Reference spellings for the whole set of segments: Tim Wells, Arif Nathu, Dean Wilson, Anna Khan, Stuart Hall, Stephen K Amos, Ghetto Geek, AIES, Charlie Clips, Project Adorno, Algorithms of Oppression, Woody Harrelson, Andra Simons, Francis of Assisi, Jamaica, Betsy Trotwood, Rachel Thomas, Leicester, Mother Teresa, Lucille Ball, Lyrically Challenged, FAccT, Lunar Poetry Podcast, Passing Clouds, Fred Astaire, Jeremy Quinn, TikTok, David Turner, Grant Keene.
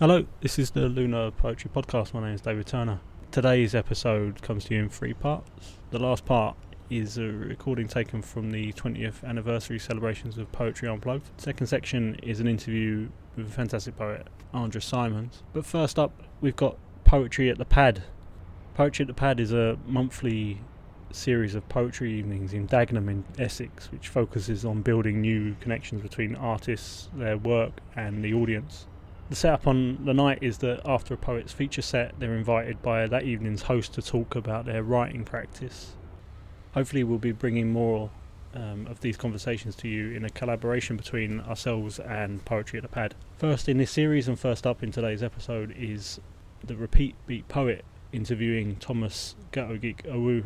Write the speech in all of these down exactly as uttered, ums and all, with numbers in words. Hello, this is the Lunar Poetry Podcast. My name is David Turner. Today's episode comes to you in three parts. The last part is a recording taken from the twentieth anniversary celebrations of Poetry Unplugged. Second section is an interview with a fantastic poet, Andra Simons. But first up, we've got Poetry at the Pad. Poetry at the Pad is a monthly series of poetry evenings in Dagenham in Essex, which focuses on building new connections between artists, their work and the audience. The setup on the night is that after a poet's feature set, they're invited by that evening's host to talk about their writing practice. Hopefully we'll be bringing more um, of these conversations to you in a collaboration between ourselves and Poetry at the Pad. First in this series and first up in today's episode is the Repeat Beat Poet interviewing Thomas Geek Awu.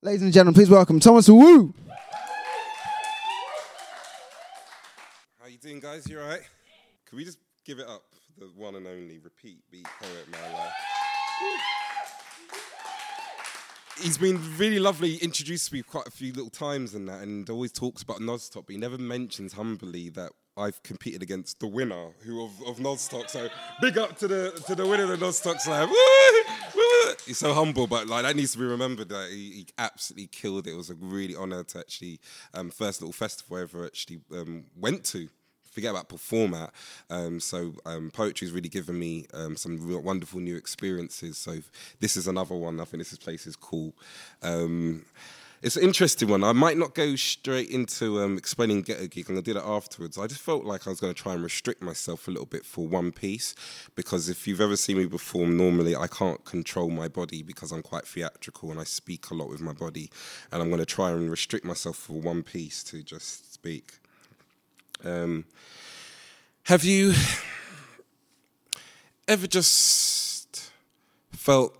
Ladies and gentlemen, please welcome Thomas Awu. How you doing, guys? You all right? Can we just give it up? The one and only repeat beat poet, my life. He's been really lovely, introduced to me quite a few little times and that, and always talks about Nodstock, but he never mentions humbly that I've competed against the winner who of, of Nodstock. So big up to the to the winner of the Nodstock Slam. He's so humble, but like that needs to be remembered. That like, he, he absolutely killed it. It was a really honour to actually um, first little festival I ever actually um, went to. Forget about perform at. Um, so um, poetry's really given me um, some real wonderful new experiences. So this is another one. I think this place is cool. Um, it's an interesting one. I might not go straight into um, explaining Ghetto Geek. I'm going to do that afterwards. I just felt like I was going to try and restrict myself a little bit for one piece, because if you've ever seen me perform, normally I can't control my body because I'm quite theatrical and I speak a lot with my body. And I'm going to try and restrict myself for one piece to just speak. Um, have you ever just felt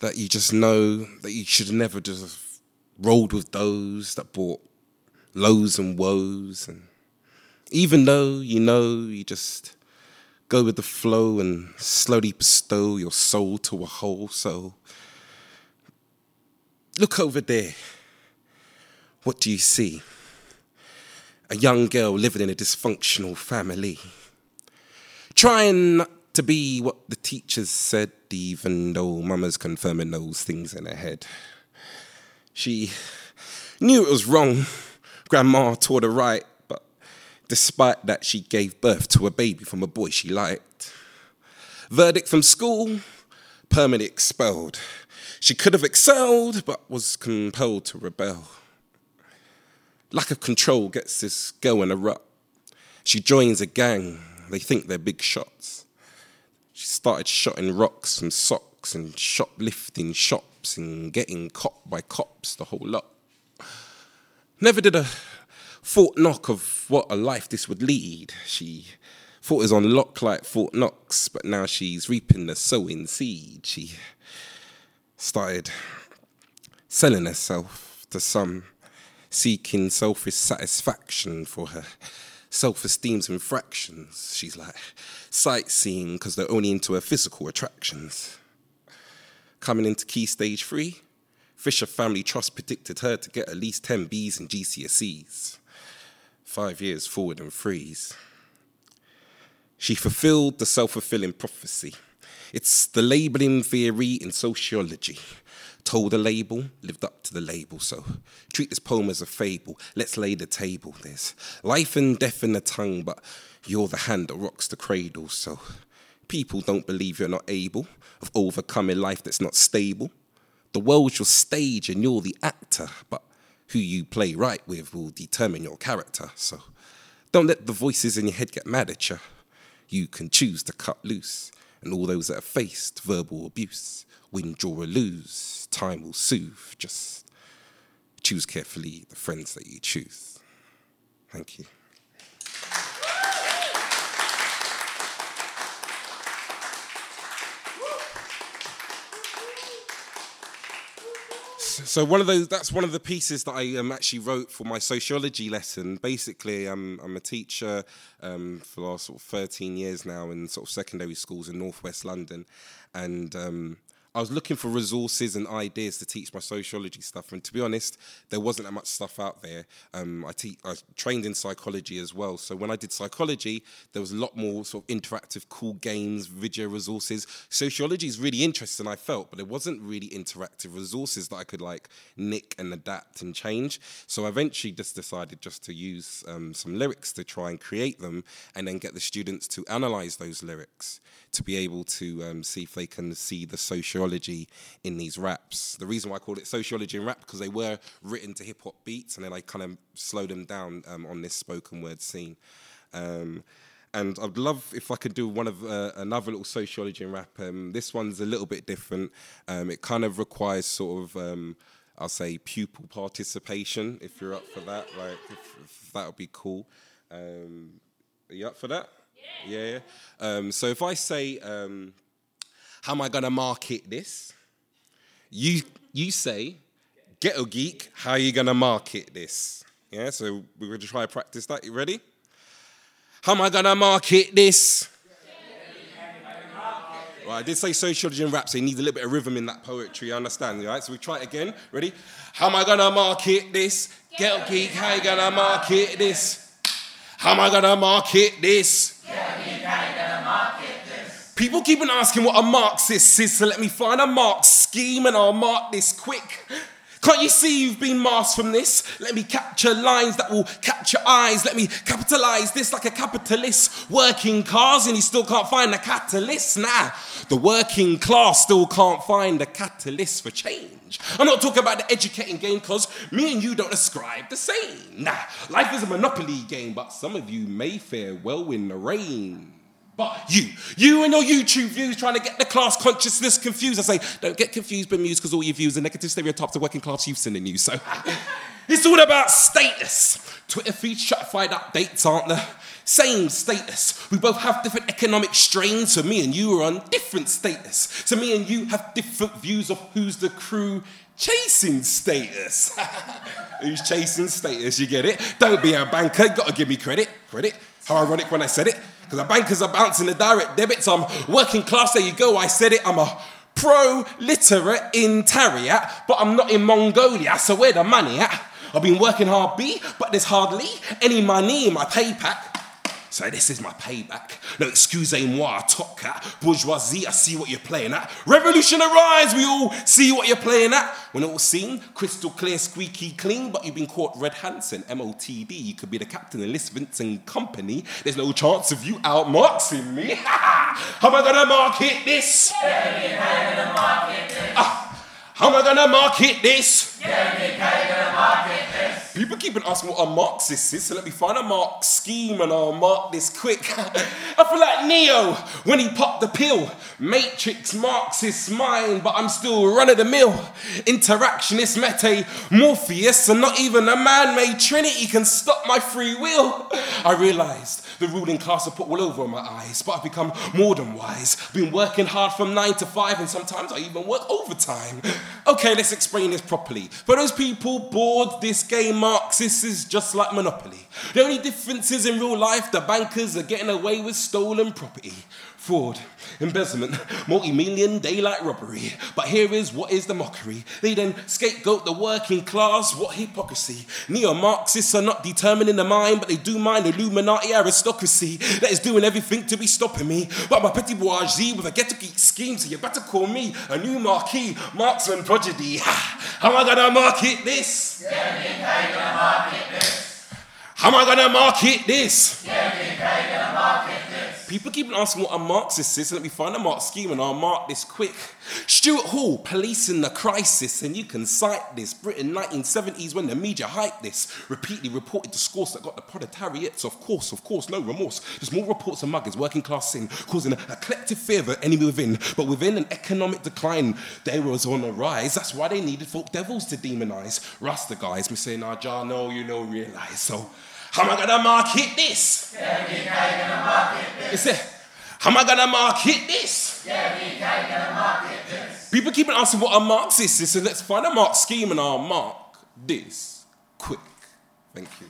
that you just know that you should have never just have rolled with those that brought lows and woes, and even though you know you just go with the flow and slowly bestow your soul to a whole soul? Look over there. What do you see? A young girl living in a dysfunctional family, trying not to be what the teachers said, even though mama's confirming those things in her head. She knew it was wrong. Grandma taught her right, but despite that, she gave birth to a baby from a boy she liked. Verdict from school, permanently expelled. She could have excelled, but was compelled to rebel. Lack of control gets this girl in a rut. She joins a gang. They think they're big shots. She started shotting rocks and socks and shoplifting shops and getting copped by cops, the whole lot. Never did a thought knock of what a life this would lead. She thought it was on lock like Fort Knox, but now she's reaping the sowing seed. She started selling herself to some, seeking selfish satisfaction for her self-esteem's infractions. She's like sightseeing because they're only into her physical attractions. Coming into key stage three, Fisher Family Trust predicted her to get at least ten B's and G C S Es. Five years forward and threes. She fulfilled the self-fulfilling prophecy. It's the labelling theory in sociology. Told a label, lived up to the label, so treat this poem as a fable. Let's lay the table. There's life and death in the tongue, but you're the hand that rocks the cradle, so people don't believe you're not able of overcoming life that's not stable. The world's your stage and you're the actor, but who you play right with will determine your character, so don't let the voices in your head get mad at you. You can choose to cut loose, and all those that have faced verbal abuse, win, draw, or lose, time will soothe. Just choose carefully the friends that you choose. Thank you. So one of those, that's one of the pieces that I um, actually wrote for my sociology lesson. Basically, um, I'm a teacher um, for the last sort of thirteen years now in sort of secondary schools in northwest London, and um, I was looking for resources and ideas to teach my sociology stuff. And to be honest, there wasn't that much stuff out there. Um, I, te- I trained in psychology as well. So when I did psychology, there was a lot more sort of interactive, cool games, video resources. Sociology is really interesting, I felt, but there wasn't really interactive resources that I could like nick and adapt and change. So I eventually just decided just to use um, some lyrics to try and create them and then get the students to analyse those lyrics to be able to um, see if they can see the sociology in these raps. The reason why I called it sociology and rap, because they were written to hip-hop beats, and then I kind of slowed them down um, on this spoken word scene. Um, and I'd love if I could do one of uh, another little sociology and rap. Um, this one's a little bit different. Um, it kind of requires sort of... Um, I'll say pupil participation, if you're up for that. Like, if, if that would be cool. Um, are you up for that? Yeah. Yeah. Um, so if I say, um, how am I going to market this? You you say, ghetto geek, how are you going to market this? Yeah, so we're going to try and practice that. You ready? How am I going to market this? Right, I did say sociology and rap, so you need a little bit of rhythm in that poetry, I understand, right? So we try it again. Ready? How am I gonna market this? Ghetto geek, how you gonna market this? How am I gonna market this? Ghetto geek, how you gonna market this? People keep on asking what a Marxist is, so let me find a Marx scheme and I'll mark this quick. Can't you see you've been masked from this? Let me capture lines that will catch your eyes. Let me capitalise this like a capitalist. Working cars and you still can't find a catalyst. Nah, the working class still can't find a catalyst for change. I'm not talking about the educating game, because me and you don't ascribe the same. Nah, life is a monopoly game, but some of you may fare well in the rain. But you, you and your YouTube views trying to get the class consciousness confused. I say, don't get confused, Bermuda, because all your views are negative stereotypes of working class youths in the news. So it's all about status. Twitter feeds, stratified updates aren't the same status. We both have different economic strains. So me and you are on different status. So me and you have different views of who's the crew chasing status. Who's chasing status, you get it? Don't be a banker, you got to give me credit. Credit, how ironic when I said it. Because the bankers are bouncing the direct debits. I'm working class, there you go, I said it. I'm a pro-literate in Tariat, but I'm not in Mongolia, so where the money at? I've been working hard, B, but there's hardly any money in my pay pack. So this is my payback. No, excusez-moi, top cat. Bourgeoisie, I see what you're playing at. Revolution arise, we all see what you're playing at. When it all seen, crystal clear, squeaky clean, but you've been caught red-handed, M O T D. You could be the captain of Liz Vincent Company. There's no chance of you out-marxing me. How am I gonna market this? Yeah, how you gonna market this? Uh, how am I gonna market this? Yeah, how you gonna market this? People keep on asking what a Marxist is, so let me find a Marx scheme and I'll mark this quick. I feel like Neo when he popped the pill. Matrix, Marxist mind, but I'm still run-of-the-mill. Interactionist, meta, Morpheus, and not even a man-made trinity can stop my free will. I realised the ruling class have put wool over my eyes, but I've become more than wise. I've been working hard from nine to five, and sometimes I even work overtime. Okay, let's explain this properly. For those people bored this game, Marxist is just like Monopoly. The only difference is in real life, the bankers are getting away with stolen property. Fraud, embezzlement, multi-million daylight robbery. But here is what is the mockery. They then scapegoat the working class. What hypocrisy. Neo-Marxists are not determining the mind, but they do mind Illuminati aristocracy that is doing everything to be stopping me. But my petty bourgeoisie with a ghetto geek scheme, so you better call me a new marquee, Marxman prodigy. How am I gonna market this? Yeah, how you gonna market this? How am I gonna market this? Yeah, how you gonna market this? People keep asking what a Marxist is, so let me find a Marx scheme and I'll mark this quick. Stuart Hall, policing the crisis, and you can cite this. Britain, nineteen seventies, when the media hyped this. Repeatedly reported discourse that got the proletariats, of course, of course, no remorse. There's more reports of muggers, working class sin, causing a, a collective fear of an enemy within. But within an economic decline, they was on the rise. That's why they needed folk devils to demonise. Rasta guys, me saying, nah, Jah, no, you know, realise. So... how am I gonna market this? Yeah, how you gonna market this? It's a, how am I gonna market this? Yeah, how you gonna market this? People keep on asking what a Marxist is, so let's find a Marx scheme and I'll mark this quick. Thank you.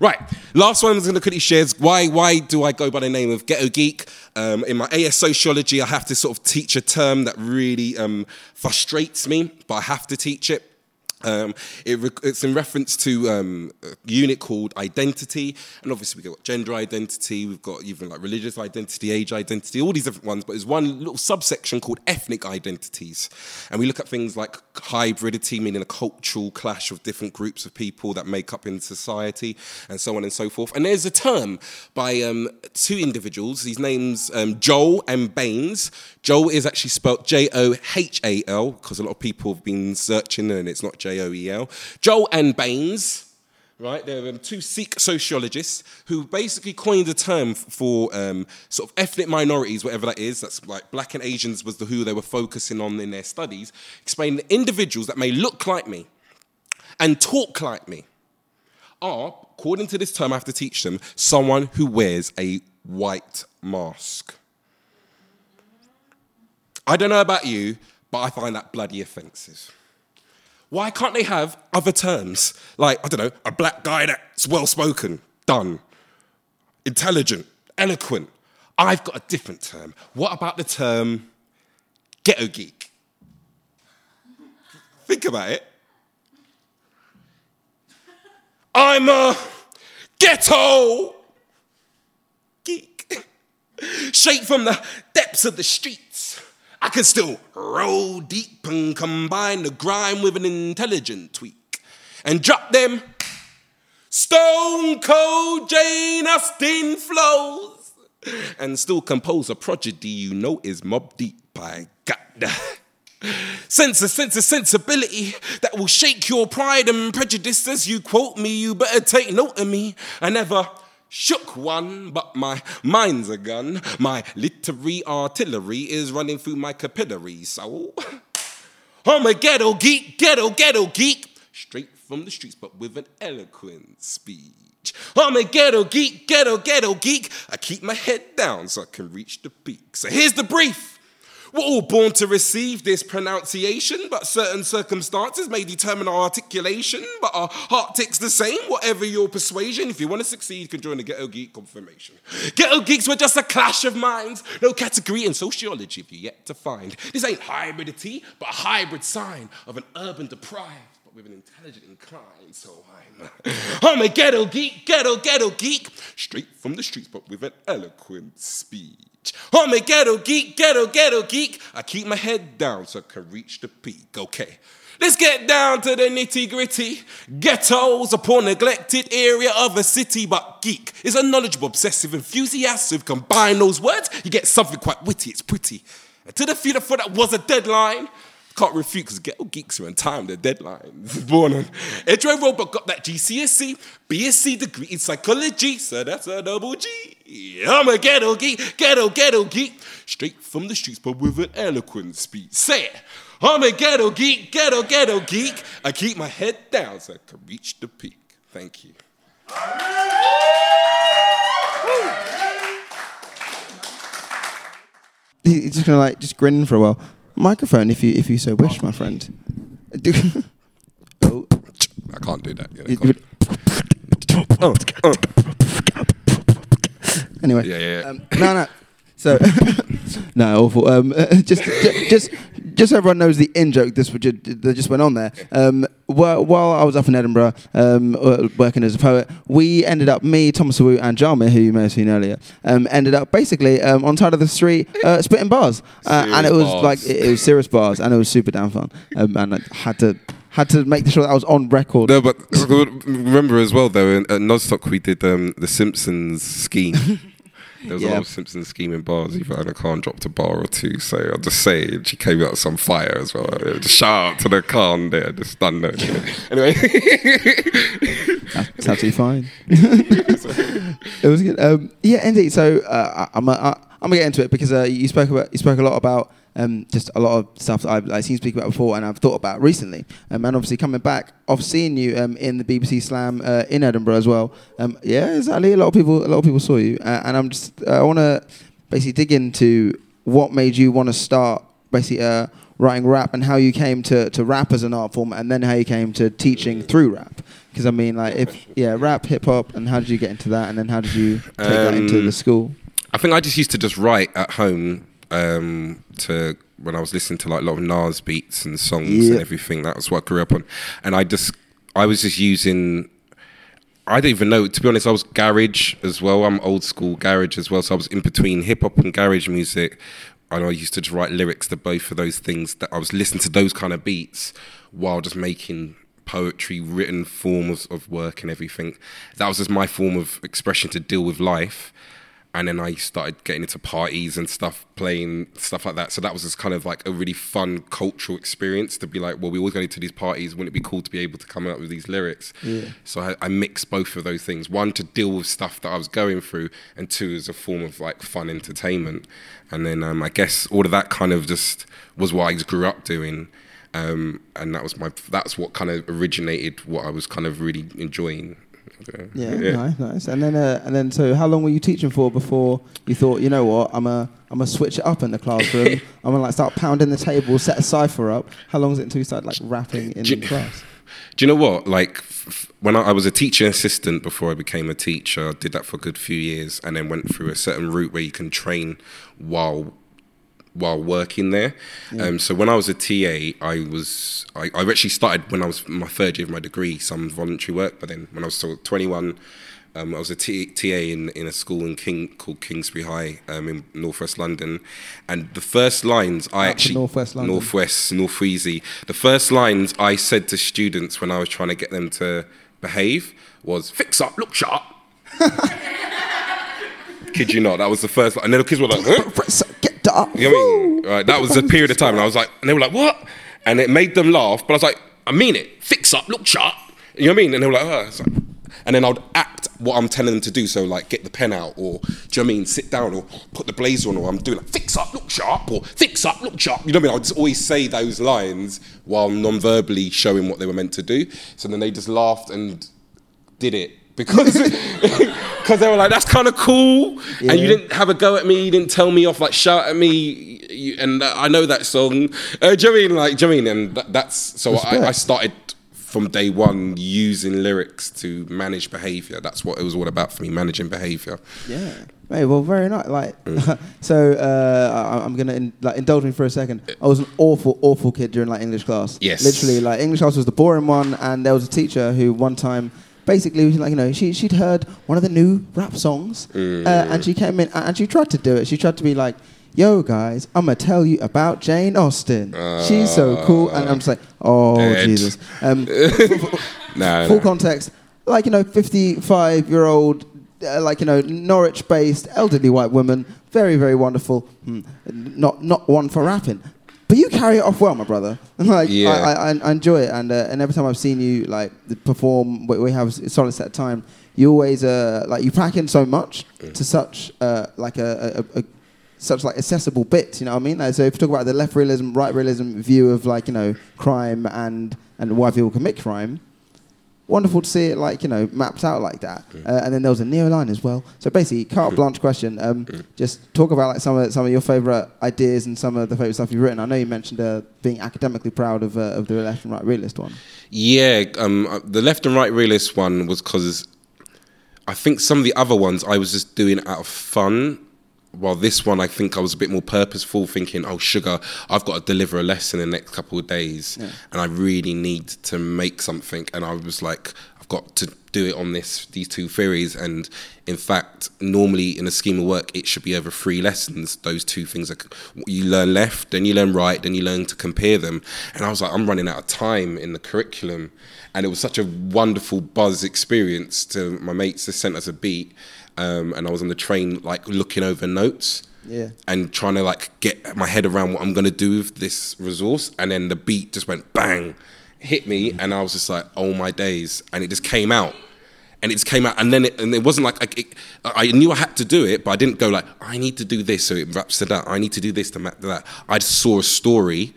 Right, last one I'm going to quickly share is why, why do I go by the name of Ghetto Geek? Um, in my A S sociology, I have to sort of teach a term that really um, frustrates me, but I have to teach it. Um, it re- it's in reference to um, a unit called identity, and obviously we've got gender identity, we've got even like religious identity, age identity, all these different ones, but there's one little subsection called ethnic identities, and we look at things like hybridity, meaning a cultural clash of different groups of people that make up in society, and so on and so forth. And there's a term by um, two individuals, these names, um, Johal and Bains. Johal is actually spelled J O H A L, because a lot of people have been searching and it's not J O L. J O E L. Johal and Bains, right? They're um, two Sikh sociologists who basically coined a term for um, sort of ethnic minorities, whatever that is. That's like black and Asians was the who they were focusing on in their studies. Explain that individuals that may look like me and talk like me are, according to this term I have to teach them, someone who wears a white mask. I don't know about you, but I find that bloody offensive. Why can't they have other terms? Like, I don't know, a black guy that's well-spoken, done, intelligent, eloquent. I've got a different term. What about the term ghetto geek? Think about it. I'm a ghetto geek. Shaped from the depths of the streets. I can still roll deep and combine the grime with an intelligent tweak and drop them Stone Cold Jane Austen flows and still compose a prodigy you know is Mobb Deep by God. Sense a sense of sensibility that will shake your pride and prejudice as you quote me. You better take note of me. I never shook one, but my mind's a gun. My literary artillery is running through my capillaries. So I'm a ghetto geek, ghetto, ghetto geek. Straight from the streets, but with an eloquent speech. I'm a ghetto geek, ghetto, ghetto geek. I keep my head down so I can reach the peak. So here's the brief. We're all born to receive this pronunciation, but certain circumstances may determine our articulation, but our heart ticks the same, whatever your persuasion. If you want to succeed, you can join the Ghetto Geek Confirmation. Ghetto Geeks were just a clash of minds. No category in sociology if you're yet to find. This ain't hybridity, but a hybrid sign of an urban deprived, but with an intelligent incline. So I'm, I'm a ghetto geek, ghetto, ghetto geek. Straight from the streets, but with an eloquent speech. I'm a ghetto geek, ghetto, ghetto geek. I keep my head down so I can reach the peak. Okay, let's get down to the nitty gritty. Ghettos, a poor neglected area of a city, but geek is a knowledgeable, obsessive enthusiast. So if you combine those words, you get something quite witty. It's pretty. And to the few that thought that was a deadline, can't refute because ghetto geeks are on time. Their deadline is born on Edgeway Road, but got that G C S E, B S c degree in psychology. So that's a double G. I'm a ghetto geek, ghetto, ghetto geek. Straight from the streets, but with an eloquent speech. Say it. I'm a ghetto geek, ghetto, ghetto geek. I keep my head down so I can reach the peak. Thank you. He's just gonna like just grin for a while. Microphone, if you if you so wish, my friend. Oh, I can't do that. Yeah, can't. Oh, oh. Anyway, yeah, yeah, yeah. Um, no, no. So, no, awful. Um, just, just, just, so everyone knows the in joke. This that just went on there. Um, while, while I was up in Edinburgh, um, working as a poet, we ended up me, Thomas Awu, and Jamaica, who you may have seen earlier, um, ended up basically um, on side of the street uh, spitting bars, uh, and it was bars. like it, it was serious bars, and it was super damn fun, um, and I had to. Had to make sure that I was on record. No, but remember as well, though, at Nodstock, we did um, the Simpsons scheme. There was yeah. a lot of Simpsons scheme in bars. Even Anna Khan dropped a bar or two, so I'll just say it. She came out with some fire as well. Just shout out to the Khan there, just done that. Anyway. That's absolutely fine. It was good. Um, yeah, indeed. So uh, I'm, uh, I'm going to get into it because uh, you spoke about you spoke a lot about Um, just a lot of stuff that I've like, seen you speak about before and I've thought about recently. Um, and obviously coming back off seeing you um, in the B B C Slam uh, in Edinburgh as well. Um, yeah, exactly. A lot of people, a lot of people saw you. Uh, and I'm just, I want to basically dig into what made you want to start basically uh, writing rap and how you came to, to rap as an art form, and then how you came to teaching through rap. Because I mean, like, if yeah, rap, hip hop, and how did you get into that, and then how did you take um, that into the school? I think I just used to just write at home um, to when I was listening to like a lot of Nas beats and songs yeah. and everything. That was what I grew up on, and I just I was just using. I don't even know, to be honest, I was garage as well. I'm old school garage as well. So I was in between hip hop and garage music. And I used to just write lyrics to both of those things, that I was listening to those kind of beats while just making poetry, written forms of work and everything. That was just my form of expression to deal with life. And then I started getting into parties and stuff, playing stuff like that. So that was just kind of like a really fun cultural experience to be like, well, we always go to these parties. Wouldn't it be cool to be able to come out with these lyrics? Yeah. So I, I mixed both of those things. One, to deal with stuff that I was going through, and two, as a form of like fun entertainment. And then um, I guess all of that kind of just was what I grew up doing. Um, and that was my, that's what kind of originated what I was kind of really enjoying. Yeah, yeah, nice, nice. And then, uh, and then, so how long were you teaching for before you thought, you know what, I'm a, I'm a switch it up in the classroom. I'm gonna like start pounding the table, set a cipher up. How long is it until you started like rapping in do the you, class? Do you know what? Like f- when I, I was a teacher assistant before I became a teacher, I did that for a good few years, and then went through a certain route where you can train while. while working there. Yeah. Um, so when I was a T A, I was, I, I actually started when I was my third year of my degree, some voluntary work, but then when I was sort of twenty-one, um, I was a T A in, in a school in King called Kingsbury High um, in northwest London. And the first lines I That's actually... northwest London. Northwest, North Wheezy. The first lines I said to students when I was trying to get them to behave was, fix up, look sharp. Kid you not, that was the first line. And then the kids were like, huh? You know what I mean? Right, that was a period of time, and I was like, and they were like, what? And it made them laugh, but I was like, I mean it. Fix up, look sharp. You know what I mean? And they were like, oh. I was like, and then I'd act what I'm telling them to do, so like get the pen out, or do you know what I mean? Sit down, or put the blazer on, or I'm doing like fix up, look sharp, or fix up, look sharp. You know what I mean? I'd just always say those lines while non-verbally showing what they were meant to do. So then they just laughed and did it. Because because they were like, that's kind of cool. Yeah. And you didn't have a go at me. You didn't tell me off, like, shout at me. You, and uh, I know that song. Uh, do you know what I mean? Like, do you know what I mean? And that, that's, so I, I started from day one using lyrics to manage behaviour. That's what it was all about for me, managing behaviour. Yeah. Mate, well, very nice. Like, mm. so uh, I, I'm gonna in, like indulge me for a second. I was an awful, awful kid during like English class. Yes. Literally, like English class was the boring one, and there was a teacher who one time. Basically, like you know, she she'd heard one of the new rap songs, mm. uh, and she came in and she tried to do it. She tried to be like, "Yo, guys, I'm gonna tell you about Jane Austen. Uh, She's so cool." And I'm just like, "Oh, dead. Jesus!" Um, no, full no. context, like you know, fifty-five-year-old, uh, like you know, Norwich-based elderly white woman, very very wonderful, mm. not not one for rapping. But you carry it off well, my brother. Like yeah. I, I, I enjoy it, and uh, and every time I've seen you like perform, we, we have a solid set of time. You always uh, like you pack in so much mm. to such uh, like a, a, a such like accessible bits. You know what I mean? Like, so if you talk about the left realism, right realism view of like you know crime and and why people commit crime. Wonderful to see it like you know mapped out like that, mm. uh, and then there was a neo line as well. So basically, carte blanche question. Um, mm. Just talk about like some of some of your favourite ideas and some of the favourite stuff you've written. I know you mentioned uh, being academically proud of uh, of the left and right realist one. Yeah, um, the left and right realist one was because I think some of the other ones I was just doing out of fun. While this one, I think I was a bit more purposeful, thinking, oh, sugar, I've got to deliver a lesson in the next couple of days, yeah. and I really need to make something. And I was like, I've got to do it on this these two theories. And in fact, normally in a scheme of work, it should be over three lessons. Those two things, are, you learn left, then you learn right, then you learn to compare them. And I was like, I'm running out of time in the curriculum. And it was such a wonderful buzz experience. To my mates, they sent us a beat. Um, and I was on the train, like, looking over notes yeah. and trying to, like, get my head around what I'm going to do with this resource. And then the beat just went bang, hit me. And I was just like, oh, my days. And it just came out. And it just came out. And then it, and it wasn't like, like it, I knew I had to do it, but I didn't go like, I need to do this so it wraps to that. I need to do this to map to that. I just saw a story.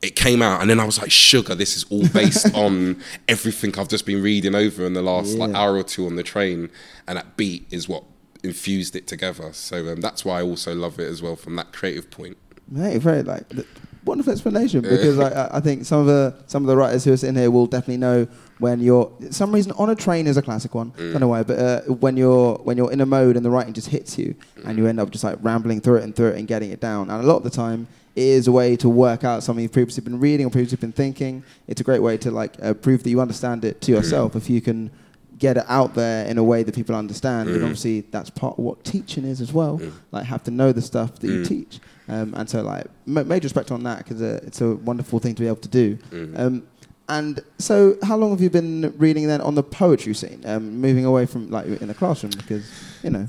It came out, and then I was like, sugar, this is all based on everything I've just been reading over in the last yeah. like hour or two on the train, and that beat is what infused it together. So um, that's why I also love it as well from that creative point. Mate, very like, wonderful explanation, because I, I think some of the some of the writers who are sitting here will definitely know when you're, for some reason, on a train is a classic one. Mm. I don't know why, but uh, when you're when you're in a mode and the writing just hits you, mm. and you end up just like rambling through it and through it and getting it down. And a lot of the time, it is a way to work out something you've previously been reading or previously been thinking. It's a great way to like uh, prove that you understand it to yourself, mm. if you can get it out there in a way that people understand. Mm. And obviously, that's part of what teaching is as well. Mm. Like, have to know the stuff that mm. you teach. Um, and so, like, ma- major respect on that, because uh, it's a wonderful thing to be able to do. Mm-hmm. Um, and so, how long have you been reading then on the poetry scene? Um, moving away from, like, in the classroom, because, you know.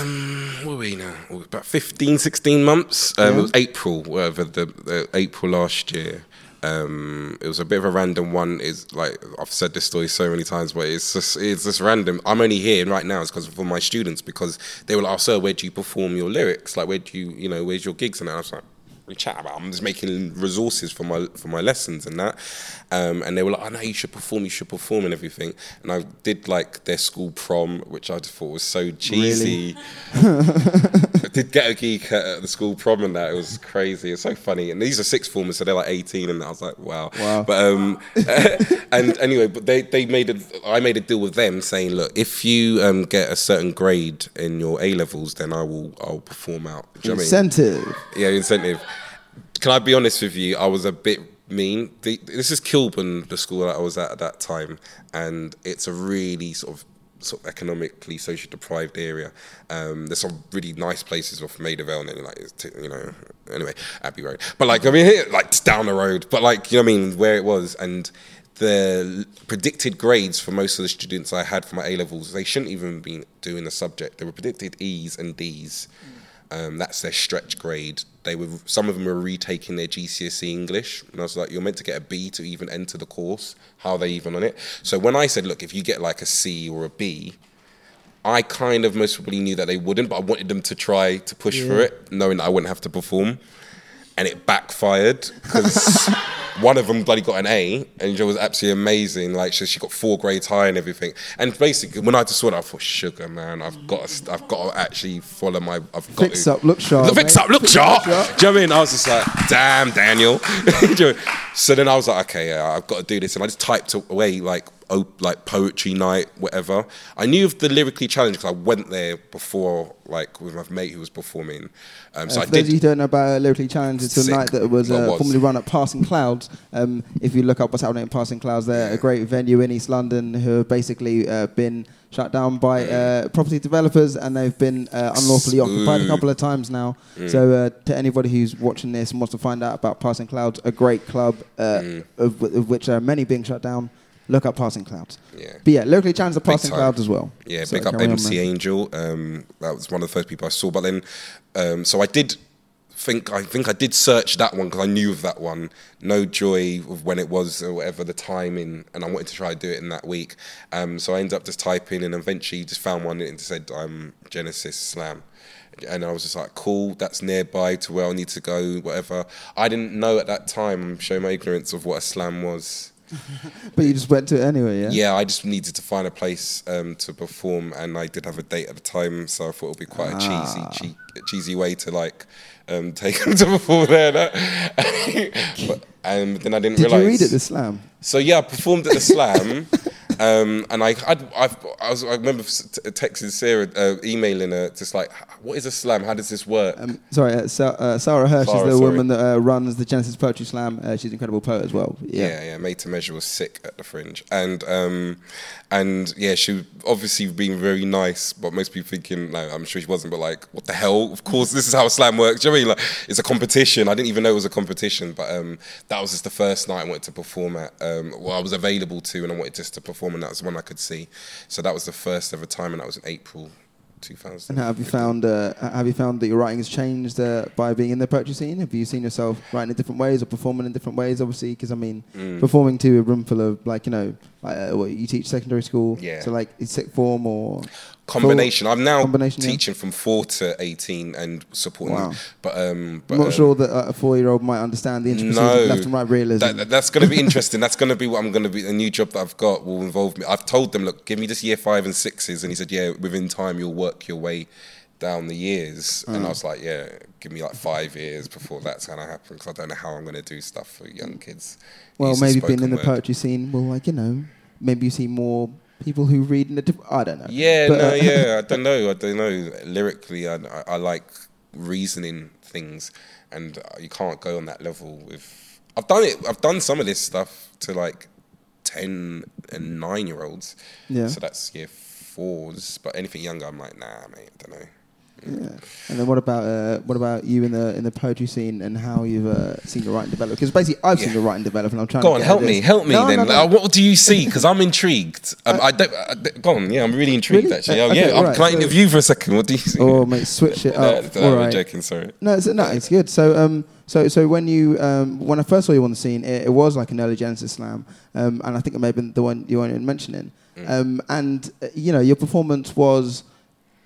Um, what were we now? About fifteen, sixteen months? Um, yeah. It was April, whatever, the, the April last year. Um, it was a bit of a random one. It's like, I've said this story so many times, but it's just, it's just random. I'm only here right now is because for my students, because they were like, oh, sir, where do you perform your lyrics? Like, where do you, you know, where's your gigs? And I was like, we chat about, I'm just making resources for my for my lessons and that. Um, and they were like, oh, no, you should perform, you should perform and everything. And I did, like, their school prom, which I just thought was so cheesy. Really? I did Ghetto Geek at the school prom and that. It was crazy. It's so funny. And these are sixth formers, so they're, like, eighteen. And I was like, wow. wow. But um, and anyway, but they, they made a, I made a deal with them saying, look, if you um, get a certain grade in your A-levels, then I will I'll perform out. Do you know what I mean? Incentive. Yeah, incentive. Can I be honest with you? I was a bit mean. The, this is Kilburn, the school that I was at at that time, and it's a really sort of sort of economically socially deprived area. Um, there's some really nice places off Maida Vale, and like you know, anyway, Abbey Road. But like I mean, like down the road. But like you know, what I mean, where it was, and the predicted grades for most of the students I had for my A levels, they shouldn't even be doing the subject. They were predicted E's and D's. Um, that's their stretch grade. They were some of them were retaking their G C S E English, and I was like, "You're meant to get a B to even enter the course. How are they even on it?" So when I said, "Look, if you get like a C or a B," I kind of most probably knew that they wouldn't, but I wanted them to try to push yeah. for it, knowing that I wouldn't have to perform, and it backfired because one of them bloody got an A, and she was absolutely amazing. Like she, she got four grades high and everything. And basically, when I just saw that, I thought, "Sugar man, I've got to, I've got to actually follow my, I've got fix to. up, look sharp, fix mate. up, look fix sharp." Up. Do you know what I mean? I was just like, "Damn, Daniel." So then I was like, "Okay, yeah, I've got to do this," and I just typed away like, oh, like poetry night, whatever. I knew of the Lyrically Challenged because I went there before, like with my mate who was performing. Um, so uh, for I those of you who don't know about Lyrically Challenged, it's a night that was, uh, was formerly run at Passing Clouds. Um, if you look up what's happening in Passing Clouds, they're yeah. a great venue in East London who have basically uh, been shut down by uh, property developers, and they've been uh, unlawfully occupied a couple of times now. Mm. So uh, to anybody who's watching this and wants to find out about Passing Clouds, a great club uh, mm. of, of which there are many being shut down, look up Passing Clouds. Yeah. But yeah, locally challenged the Passing Clouds as well. Yeah, so big up M C on, Angel. Um, that was one of the first people I saw. But then, um, so I did think, I think I did search that one because I knew of that one. No joy of when it was or whatever the timing. And I wanted to try to do it in that week. Um, so I ended up just typing and eventually just found one and it said um, Genesis Slam. And I was just like, cool, that's nearby to where I need to go, whatever. I didn't know at that time, show my ignorance of what a slam was. But you just went to it anyway, yeah? Yeah, I just needed to find a place um, to perform, and I did have a date at the time, so I thought it would be quite ah. a cheesy che- cheesy way to like um, take them to perform there. No? But, and then I didn't did realise... Did you read at the Slam? So yeah, I performed at the Slam, um, and I I'd, I've, I, was, I remember texting Sarah, uh, emailing her, just like, what is a Slam? How does this work? Um, sorry, uh, Sa- uh, Sarah Hirsch Sarah, is the sorry. woman that uh, runs the Genesis Poetry Slam. Uh, she's an incredible poet as well. Yeah. yeah, yeah, Made to Measure was sick at the Fringe. And um, and yeah, she obviously being very nice, but most people thinking, no, I'm sure she wasn't, but like, what the hell? Of course, this is how a Slam works. Do you know what I mean? Like, it's a competition. I didn't even know it was a competition, but um, that was just the first night I wanted to perform at. Um, well, I was available to, and I wanted just to perform, and that was the one I could see. So that was the first ever time, and that was in April two thousand. And have you found uh, have you found that your writing has changed uh, by being in the poetry scene? Have you seen yourself writing in different ways or performing in different ways? Obviously, because I mean, mm. performing to a room full of like you know, like uh, what you teach secondary school, yeah. So like sixth form or combination. Four? I'm now combination, teaching yeah. from four to eighteen and supporting. Wow. But um, but, I'm not um, sure that uh, a four-year-old might understand the intricacies no, of left and right realism. That, that's going to be interesting. That's going to be what I'm going to be. A new job that I've got will involve me. I've told them, look, give me just year five and sixes, and he said, yeah, within time you'll work your way down the years. Mm. And I was like, yeah, give me like five years before that's going to happen, because I don't know how I'm going to do stuff for young kids. Well, maybe being in the poetry scene will, like, you know, maybe you see more people who read in the... Diff- I don't know. Yeah, but, no, uh, yeah, I don't know. I don't know. Lyrically, I, I, I like reasoning things, and you can't go on that level with... I've done it. I've done some of this stuff to, like, ten and nine-year-olds. Yeah. So that's year fours. But anything younger, I'm like, nah, mate, I don't know. Yeah. And then what about uh, what about you in the in the poetry scene and how you've uh, seen your writing develop? Because basically I've yeah. seen your writing develop, and I'm trying. Go to on, get help me, help me no, then. No, no. Like, what do you see? Because I'm intrigued. Um, I, I don't. I, go on, yeah, I'm really intrigued really? actually. Oh, okay, yeah, right. Can I interview you for a second? What do you see? Oh, mate, switch it up. No, no, all right. I'm joking. Sorry. No, it's, no, it's good. So, um, so, so when you um, when I first saw you on the scene, it, it was like an early Genesis Slam, um, and I think it may have been the one you weren't mentioning. Mm. Um, and uh, you know, your performance was.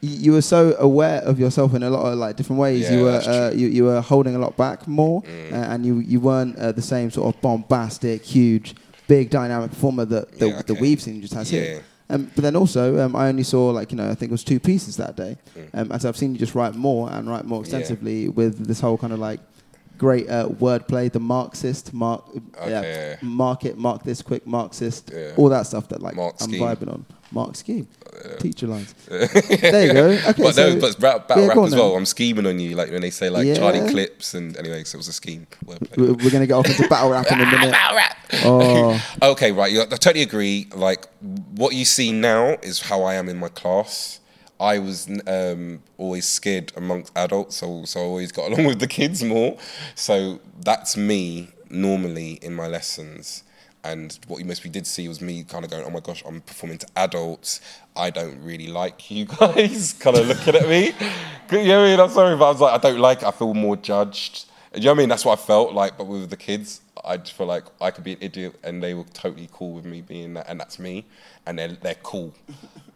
You were so aware of yourself in a lot of like different ways. Yeah, you were uh, you you were holding a lot back more, mm. uh, and you you weren't uh, the same sort of bombastic, huge, big, dynamic performer that that, yeah, okay. that we've seen just has yeah. here. Um, but then also, um, I only saw like you know I think it was two pieces that day. Mm. Um, and so I've seen you just write more and write more extensively yeah. with this whole kind of like great uh, wordplay, the Marxist mark, okay. yeah, mark it, mark this quick, Marxist, yeah. all that stuff that like mark I'm scheme. vibing on. Mark scheme. Yeah. Teacher lines. There you go. Okay, but so no, but battle yeah, rap as well. Now. I'm scheming on you, like when they say like yeah. Charlie Clips and anyway, so it was a scheme. We're gonna get off into battle rap in a minute. Battle rap. Oh. Okay, right. I totally agree. Like what you see now is how I am in my class. I was um, always scared amongst adults, so so I always got along with the kids more. So that's me normally in my lessons. And what you mostly did see was me kind of going, oh my gosh, I'm performing to adults. I don't really like you guys kind of looking at me. You know what I mean? I'm sorry, but I was like, I don't like it. I feel more judged. You know what I mean? That's what I felt like. But with the kids, I just feel like I could be an idiot and they were totally cool with me being that. And that's me. And they're, they're cool.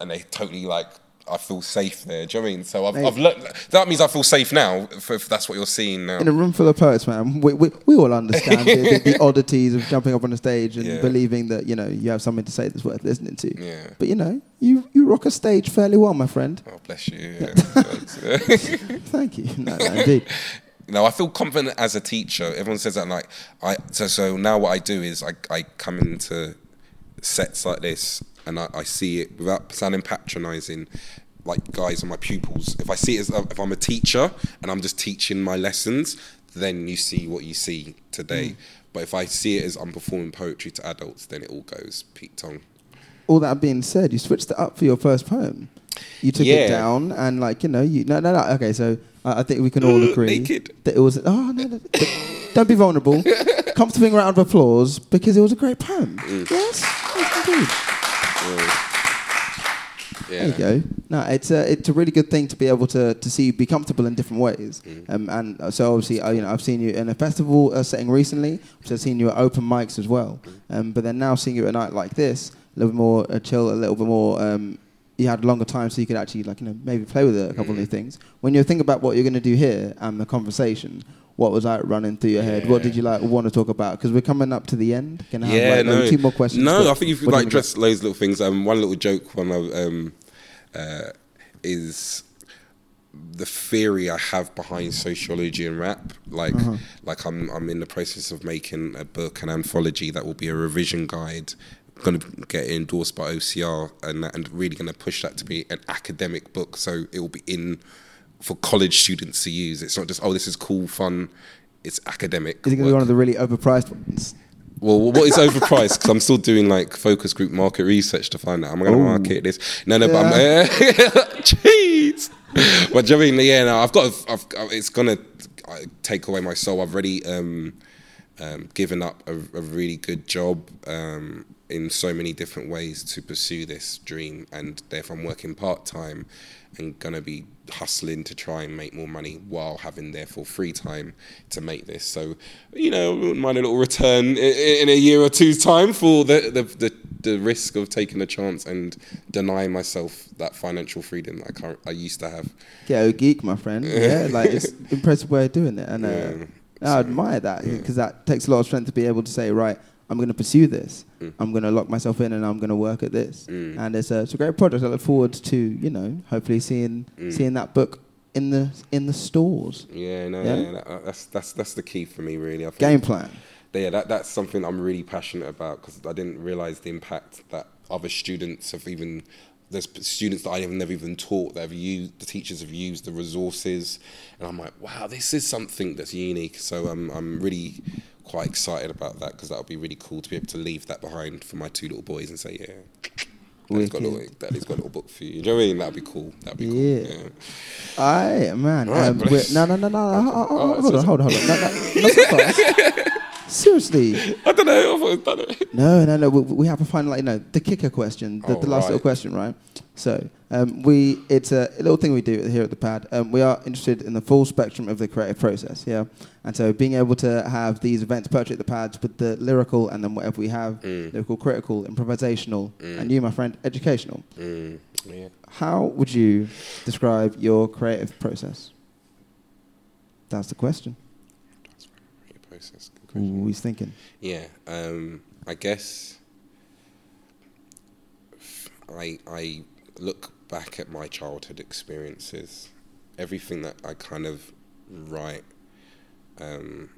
And they totally like, I feel safe there. Do you know what I mean? So I've, I've learned that means I feel safe now. If, if that's what you're seeing now, in a room full of poets, man, we we, we all understand the, the, the oddities of jumping up on a stage and yeah. believing that you know you have something to say that's worth listening to. Yeah. But you know, you you rock a stage fairly well, my friend. Oh, bless you. Yeah. Thank you. No, no, indeed. No, I feel confident as a teacher. Everyone says that, like I. So so now what I do is I I come into sets like this. And I, I see it without sounding patronising, like guys are my pupils. If I see it as if I'm a teacher and I'm just teaching my lessons, then you see what you see today. Mm. But if I see it as I'm performing poetry to adults, then it all goes Pete Tong. All that being said, you switched it up for your first poem. You took yeah. it down and like you know you no no no okay so uh, I think we can all agree that it was oh no, no don't be vulnerable. Comforting round of applause because it was a great poem. Mm. Yes, yes indeed. Yeah. There you go. No, it's a it's a really good thing to be able to to see you be comfortable in different ways. Mm. Um, and so obviously, uh, you know, I've seen you in a festival uh, setting recently, which I've seen you at open mics as well. Um, but then now seeing you at a night like this, a little bit more uh, chill, a little bit more. Um, you had a longer time, so you could actually like you know maybe play with it, a couple mm. of new things. When you think about what you're going to do here and the conversation. What was like running through your head? Yeah. What did you like want to talk about? Because we're coming up to the end. Can I have yeah, like, no. two more questions? No, I think you've like you addressed loads of little things. Um, one little joke one um, uh, is the theory I have behind sociology and rap. Like, uh-huh. like I'm I'm in the process of making a book, an anthology that will be a revision guide. Going to get endorsed by O C R, and and really going to push that to be an academic book. So it will be in. For college students to use. It's not just, oh, this is cool, fun. It's academic. Is it going to be one of the really overpriced ones? Well, what is overpriced? Because I'm still doing like focus group market research to find out. Am I going to market this? No, no, yeah. but I'm uh, jeez. But do you know what I mean? Yeah, no, I've got, I've, it's going to take away my soul. I've already um, um, given up a, a really good job um, in so many different ways to pursue this dream. And therefore I'm working part-time and going to be hustling to try and make more money while having therefore free time to make this. So, you know, mind a little return in a year or two's time for the the, the, the risk of taking a chance and denying myself that financial freedom that I can't, I used to have. Ghetto geek, my friend. Yeah, like it's impressive way of doing it, and uh, yeah, I so, admire that because yeah. that takes a lot of strength to be able to say, right, I'm going to pursue this. Mm. I'm going to lock myself in and I'm going to work at this. Mm. And it's a, it's a great project. I look forward to, you know, hopefully seeing mm. seeing that book in the in the stores. Yeah, no, yeah? Yeah, that, that's that's that's the key for me, really. I think game plan. Yeah, that that's something I'm really passionate about, because I didn't realise the impact that other students have even. There's students that I have never even taught that have used, the teachers have used the resources, and I'm like, wow, this is something that's unique. So um, I'm really quite excited about that, because that'll be really cool to be able to leave that behind for my two little boys and say, yeah, Daddy's got a little, Daddy's got a little book for you. Do you know what I mean? That'd be cool. That'd be yeah. cool. Yeah. Aye, man. All right, um, no, no, no, no. Oh, oh, oh, hold, on, hold on, hold on. No, no, no, seriously. I don't know. I thought I'd done it. No, no, no. We, we have a final, like, you know, the kicker question, the, oh, the last right. little question, right? So um, we, it's a little thing we do here at the Pad. Um, we are interested in the full spectrum of the creative process, yeah? And so being able to have these events, Poetry at the Pad, with the lyrical and then whatever we have, mm. lyrical, critical, improvisational, mm. and you, my friend, educational. Mm. Yeah. How would you describe your creative process? That's the question. That's the creative process. Ooh, he's thinking. Yeah, um, I guess I I look back at my childhood experiences. Everything that I kind of write um,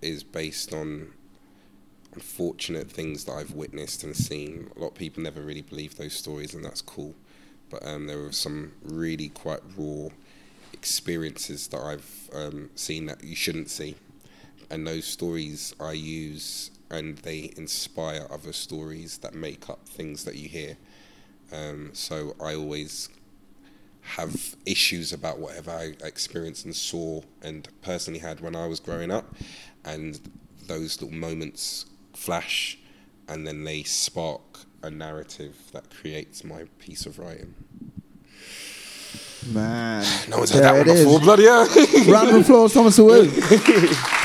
is based on unfortunate things that I've witnessed and seen. A lot of people never really believe those stories, and that's cool. But um, there were some really quite raw experiences that I've um, seen that you shouldn't see. And those stories I use, and they inspire other stories that make up things that you hear. Um, so I always have issues about whatever I experienced and saw and personally had when I was growing up. And those little moments flash, and then they spark a narrative that creates my piece of writing. Man. No one's heard that one before, bloody hell. Round of applause, Thomas Awu.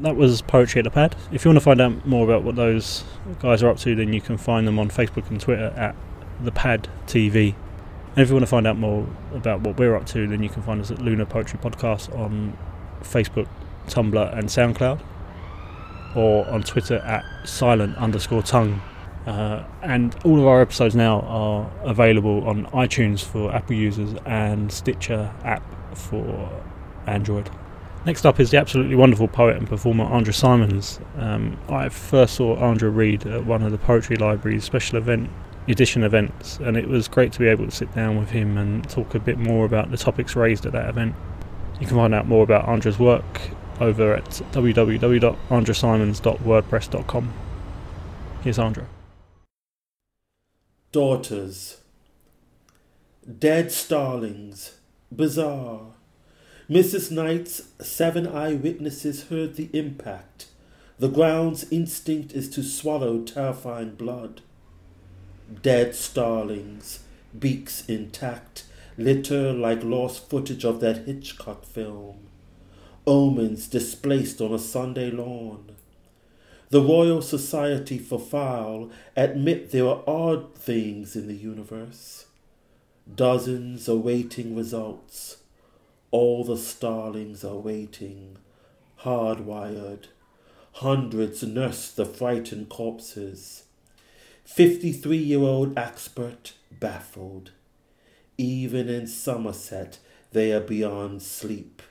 That was Poetry at the Pad. If you want to find out more about what those guys are up to, then you can find them on Facebook and Twitter at The Pad T V. And if you want to find out more about what we're up to, then you can find us at Lunar Poetry Podcast on Facebook, Tumblr and SoundCloud, or on Twitter at silent underscore tongue. Uh, and all of our episodes now are available on iTunes for Apple users and Stitcher app for Android. Next up is the absolutely wonderful poet and performer Andra Simons. Um, I first saw Andra read at one of the Poetry Library's special event edition events, and it was great to be able to sit down with him and talk a bit more about the topics raised at that event. You can find out more about Andra's work over at w w w dot andra simons dot wordpress dot com. Here's Andra. Daughters, dead starlings, bizarre. Missus Knight's seven eyewitnesses heard the impact. The ground's instinct is to swallow terrifying blood. Dead starlings, beaks intact, litter like lost footage of that Hitchcock film. Omens displaced on a Sunday lawn. The Royal Society for Fowl admit there are odd things in the universe. Dozens awaiting results. All the starlings are waiting, hardwired. Hundreds nurse the frightened corpses. Fifty-three-year-old expert baffled. Even in Somerset, they are beyond sleep.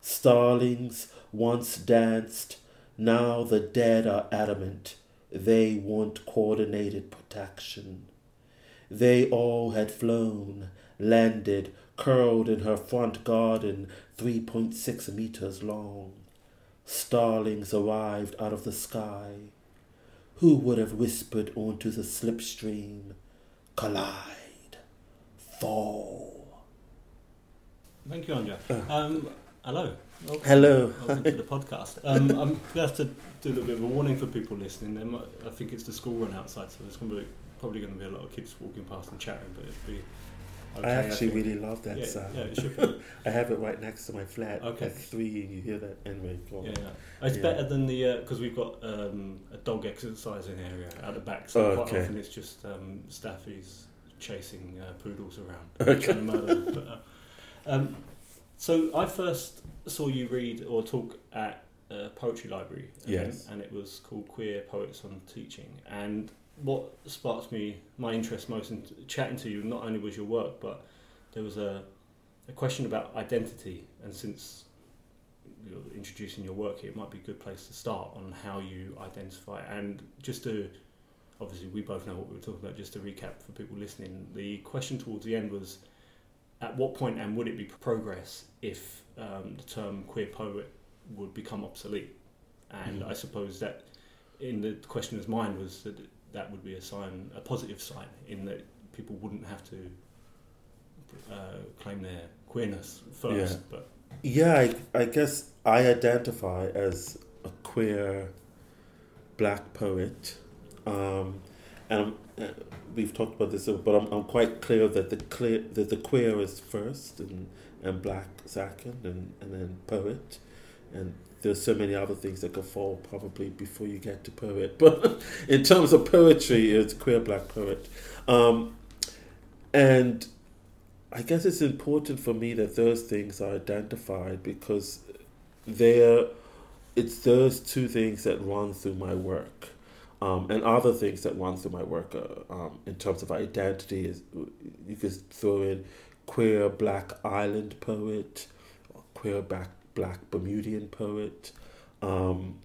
Starlings once danced. Now the dead are adamant. They want coordinated protection. They all had flown, landed, curled in her front garden, three point six meters long. Starlings arrived out of the sky. Who would have whispered onto the slipstream, collide, fall? Thank you, Andra. Um, hello. Welcome, hello. Welcome to the podcast. Um, I'm going to have to do a little bit of a warning for people listening. They might, I think it's the school run outside, so there's going to be, probably going to be a lot of kids walking past and chatting, but it'll be... Okay, I actually I really love that yeah, sound. Yeah, it should be. I have it right next to my flat. Okay. At three, you hear that anyway. Yeah, yeah. It's yeah. better than the, because uh, we've got um, a dog exercising area out the back, so oh, quite okay. often it's just um, staffies chasing uh, poodles around. Okay. But, uh, um, so I first saw you read or talk at a Poetry Library event, yes. and it was called Queer Poets on Teaching. And what sparked me, my interest most in chatting to you, not only was your work, but there was a, a question about identity, and since you're introducing your work here, it might be a good place to start on how you identify. And just to, obviously we both know what we were talking about, just to recap for people listening, the question towards the end was, at what point and would it be progress if um, the term queer poet would become obsolete? And mm-hmm. I suppose that in the questioner's mind was that that would be a sign, a positive sign, in that people wouldn't have to uh, claim their queerness first. Yeah, but. yeah I, I guess I identify as a queer black poet. Um, and I'm, uh, we've talked about this, but I'm, I'm quite clear that the clear that the queer is first, and, and black second, and, and then poet, and there's so many other things that could fall probably before you get to poet. But in terms of poetry, it's queer black poet, um, and I guess it's important for me that those things are identified, because they're it's those two things that run through my work. Um, and other things that run through my work are, um, in terms of identity, is you could throw in queer black island poet, or queer black, black Bermudian poet, um,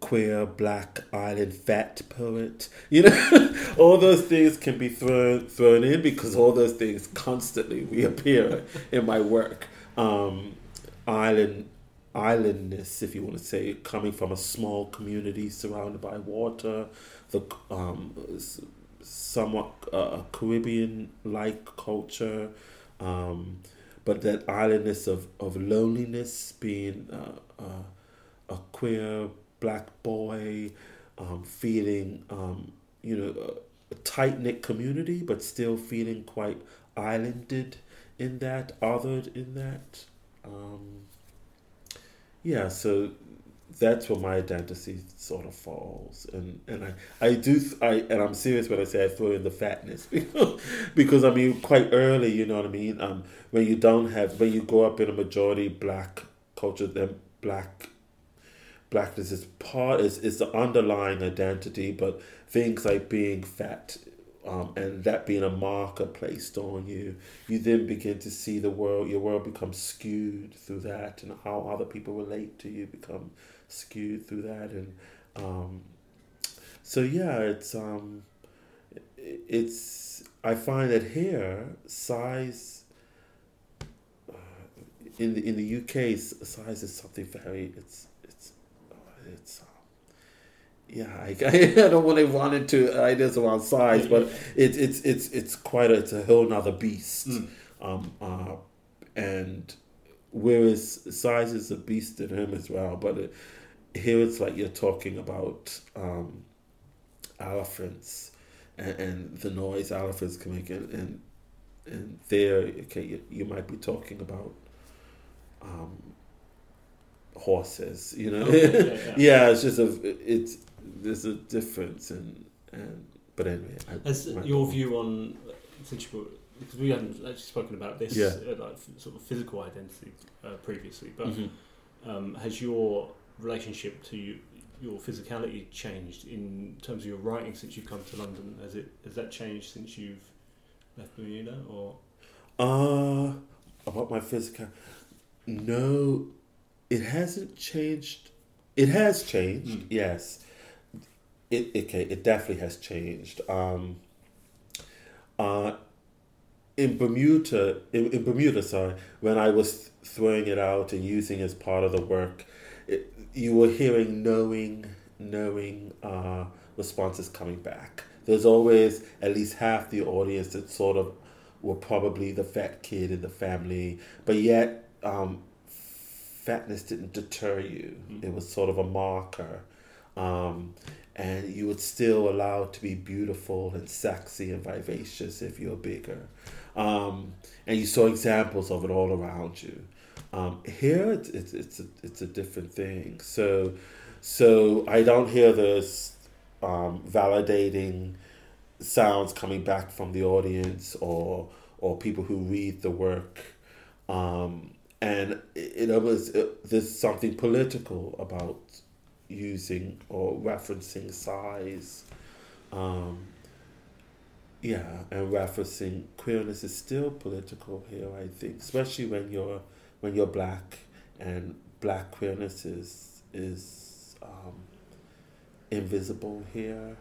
queer black island fat poet. You know, all those things can be thrown thrown in, because all those things constantly reappear in my work. Um, island. Islandness, if you want to say, coming from a small community surrounded by water, the um, somewhat uh, Caribbean-like culture, um, but that islandness of, of loneliness, being uh, uh, a queer black boy, um, feeling, um, you know, a tight-knit community, but still feeling quite islanded in that, othered in that. Um, Yeah, so that's where my identity sort of falls, and and I, I do I and I'm serious when I say I throw in the fatness, because, because I mean quite early, you know what I mean. Um, when you don't have when you grow up in a majority black culture, then black blackness is part is is the underlying identity, but things like being fat, um, and that being a marker placed on you, you then begin to see the world, your world becomes skewed through that, and how other people relate to you become skewed through that. And um, so yeah, it's, um, it's, I find that here, size, uh, in the, in the U K, size is something very, it's, it's, it's, Yeah, I, I don't want to run into ideas around size, but it's it's it's it's quite a, it's a whole nother beast. Mm. Um, uh, and whereas size is a beast in him as well, but it, here it's like you're talking about um, elephants and, and the noise elephants can make, and and, and there okay you, you might be talking about. Um, horses, you know. Okay, yeah, yeah. yeah, it's just a it's there's a difference, and and but anyway. I, As your view on, since you brought, because we hadn't actually spoken about this yeah. uh, like sort of physical identity uh, previously, but mm-hmm. um, has your relationship to you, your physicality changed in terms of your writing since you've come to London? Has it has that changed since you've left Bermuda, or? Uh about my physical, no. It hasn't changed. It has changed, mm. yes. It okay. It definitely has changed. Um, uh, in Bermuda, in, in Bermuda, sorry, when I was throwing it out and using it as part of the work, it, you were hearing knowing, knowing uh, responses coming back. There's always at least half the audience that sort of were probably the fat kid in the family, but yet. Um, Fatness didn't deter you. Mm-hmm. It was sort of a marker. Um, and you would still allow to be beautiful and sexy and vivacious if you're bigger. Um, and you saw examples of it all around you. Um, here, it's, it's, it's, a, it's a different thing. So so I don't hear those um, validating sounds coming back from the audience or or people who read the work. Um And it, it was it, there's something political about using or referencing size, um, Yeah, and referencing queerness is still political here, I think, especially when you're when you're black, and black queerness is is um, invisible here,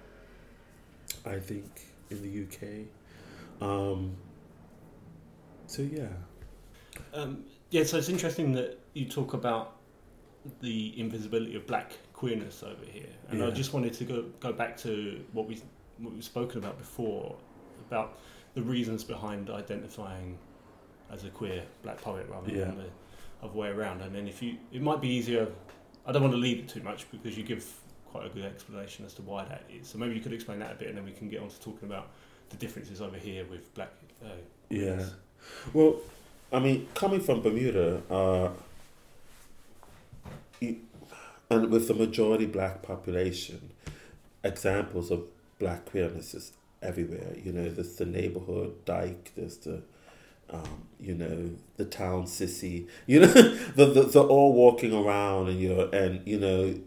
I think, in the U K. Um, so yeah. Um, yeah, so it's interesting that you talk about the invisibility of black queerness over here, and yeah. I just wanted to go go back to what we what we've spoken about before, about the reasons behind identifying as a queer black poet rather yeah. than the other way around. And then if you, it might be easier, I don't want to leave it too much because you give quite a good explanation as to why that is. So maybe you could explain that a bit and then we can get on to talking about the differences over here with black uh, queerness. Yeah. Well, I mean, coming from Bermuda, uh, and with the majority black population, examples of black queerness is everywhere. You know, there's the neighborhood dyke, there's the, um, you know, the town sissy. You know, the, the they're all walking around, and you're and you know,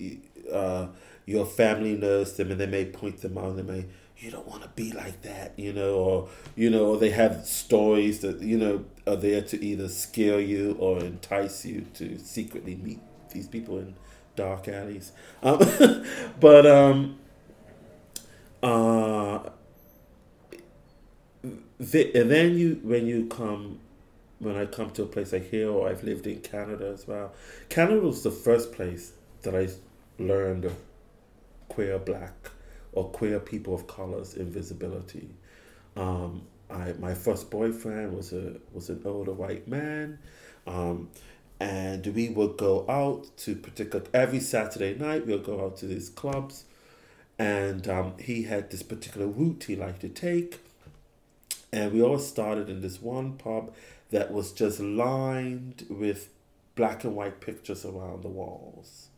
uh, your family knows them, and they may point them out. And they may, you don't want to be like that, you know, or you know, or they have stories that you know are there to either scare you or entice you to secretly meet these people in dark alleys. Um, but um. Uh, the, and then you, when you come, when I come to a place like here, or I've lived in Canada as well. Canada was the first place that I learned of queer black or queer people of color's invisibility. Um, I my first boyfriend was a was an older white man, um, and we would go out to particular every Saturday night. We'll go out to these clubs. And um, he had this particular route he liked to take. And we all started in this one pub that was just lined with black and white pictures around the walls.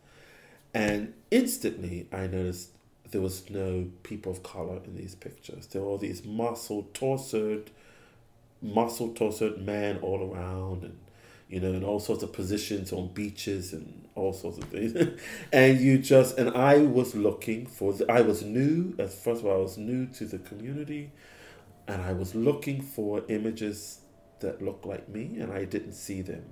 And instantly I noticed there was no people of color in these pictures. There were all these muscle torsoed, muscle torsoed men all around, and you know, in all sorts of positions on beaches and all sorts of things. And you just, and I was looking for, the, I was new, as first of all, I was new to the community, and I was looking for images that looked like me, and I didn't see them.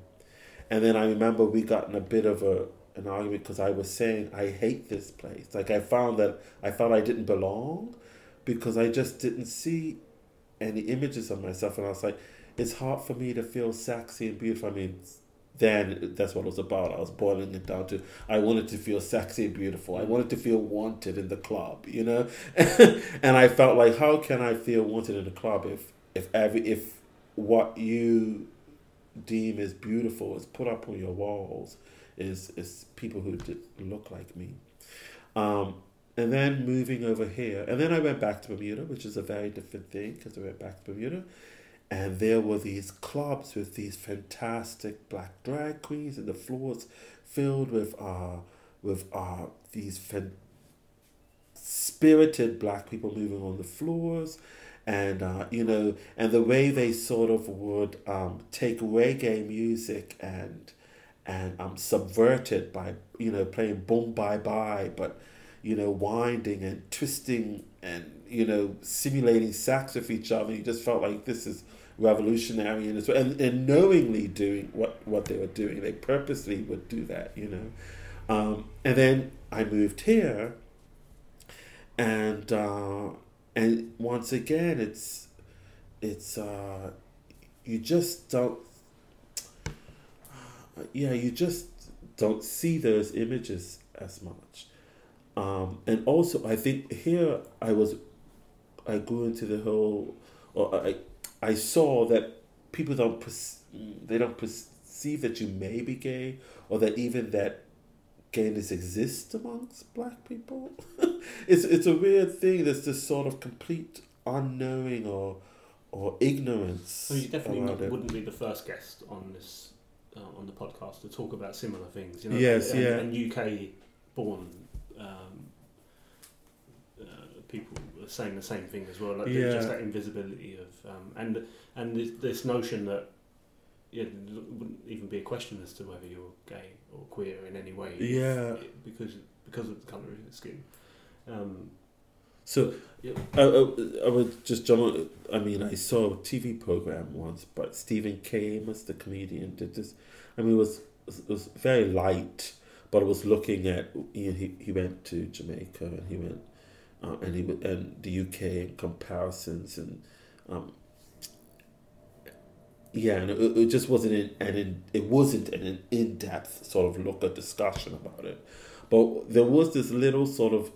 And then I remember we got in a bit of a an argument because I was saying, I hate this place. Like I found that, I felt I didn't belong because I just didn't see any images of myself. And I was like, it's hard for me to feel sexy and beautiful. I mean, then that's what it was about. I was boiling it down to, I wanted to feel sexy and beautiful. I wanted to feel wanted in the club, you know? And I felt like, how can I feel wanted in the club if if every, if what you deem as beautiful is put up on your walls, is, is people who didn't look like me. Um, and then moving over here. And then I went back to Bermuda, which is a very different thing because I went back to Bermuda. And there were these clubs with these fantastic black drag queens, and the floors filled with uh with uh these fan- spirited black people moving on the floors, and uh you know, and the way they sort of would um take reggae music and and um subvert it by you know playing boom bye bye, but you know winding and twisting and you know simulating sex with each other. You just felt like this is revolutionary, and and, and knowingly doing what, what they were doing. They purposely would do that, you know. Um, and then I moved here, and uh, and once again, it's it's uh, you just don't, yeah, you just don't see those images as much. Um, and also, I think here I was, I grew into the whole, or I, I saw that people don't, they don't perceive that you may be gay, or that even that gayness exists amongst black people. it's it's a weird thing. There's this sort of complete unknowing or, or ignorance. So you definitely not, wouldn't be the first guest on this, uh, on the podcast to talk about similar things. You know? Yes, and, yeah, and U K born. Um, uh, people are saying the same thing as well. Like yeah. just that invisibility of um, and and this, this notion that yeah, it wouldn't even be a question as to whether you're gay or queer in any way. Yeah, if, because because of the colour of your skin. Um, So I, I, I would just jump on, I mean, I saw a T V program once, but Stephen K Amos, the comedian, did this. I mean, it was, it was very light, but it was looking at, you know, he, he went to Jamaica and he went, uh, and he and the U K and comparisons and, um, yeah, and it, it just wasn't an, an in, it wasn't an in-depth sort of look or discussion about it, but there was this little sort of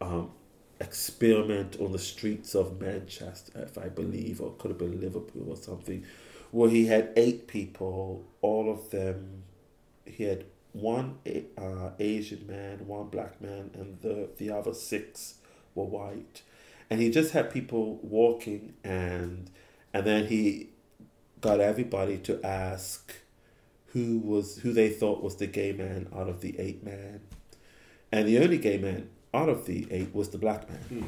um, experiment on the streets of Manchester, if I believe, or could have been Liverpool or something, where he had eight people, all of them, he had one uh, Asian man, one black man, and the, the other six were white, and he just had people walking, and and then he got everybody to ask who was who they thought was the gay man out of the eight men, and the only gay man out of the eight was the black man, mm.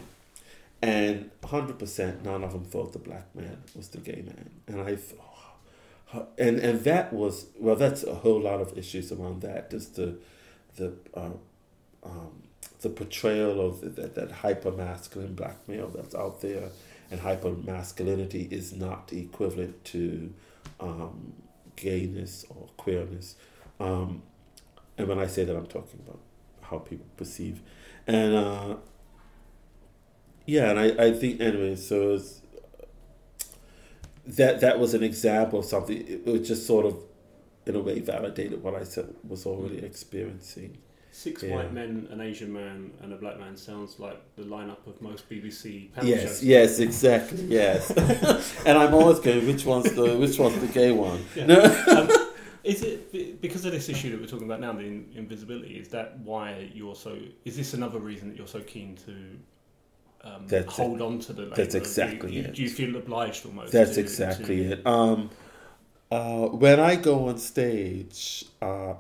and one hundred percent none of them thought the black man was the gay man, and I thought, oh, and and that was well, that's a whole lot of issues around that, just the the uh, um, the portrayal of the, that that hyper masculine black male that's out there. And hyper-masculinity is not equivalent to um, gayness or queerness. Um, and when I say that, I'm talking about how people perceive. And, uh, yeah, and I, I think, anyway, so was, that that was an example of something. It, it just sort of, in a way, validated what I said was already experiencing. Six yeah. white men, an Asian man, and a black man sounds like the lineup of most B B C panel yes, shows. Yes, yes, exactly, yes. And I'm always going, which one's the which one's the gay one? Yeah. No. um, is it because of this issue that we're talking about now, the in, invisibility? Is that why you're so? Is this another reason that you're so keen to um, that's hold it. on to the? Label? That's exactly do you, it. Do you feel obliged almost? That's to, exactly to, it. Um, uh, when I go on stage. Uh,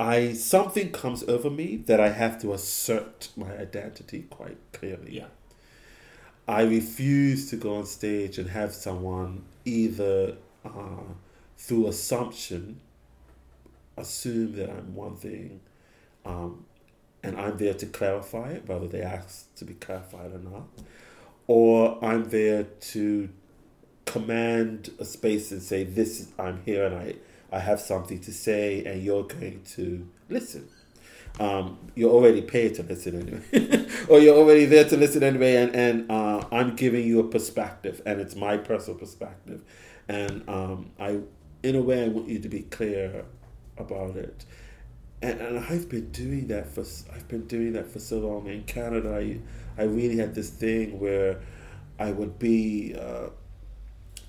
I something comes over me that I have to assert my identity quite clearly. Yeah. I refuse to go on stage and have someone either uh, through assumption assume that I'm one thing, um, and I'm there to clarify it, whether they ask to be clarified or not, or I'm there to command a space and say, "This is I'm here and I." I have something to say, and you're going to listen. Um, you're already paid to listen anyway, or you're already there to listen anyway. And and uh, I'm giving you a perspective, and it's my personal perspective. And um, I, in a way, I want you to be clear about it. And and I've been doing that for I've been doing that for so long in Canada. I I really had this thing where I would be. Uh,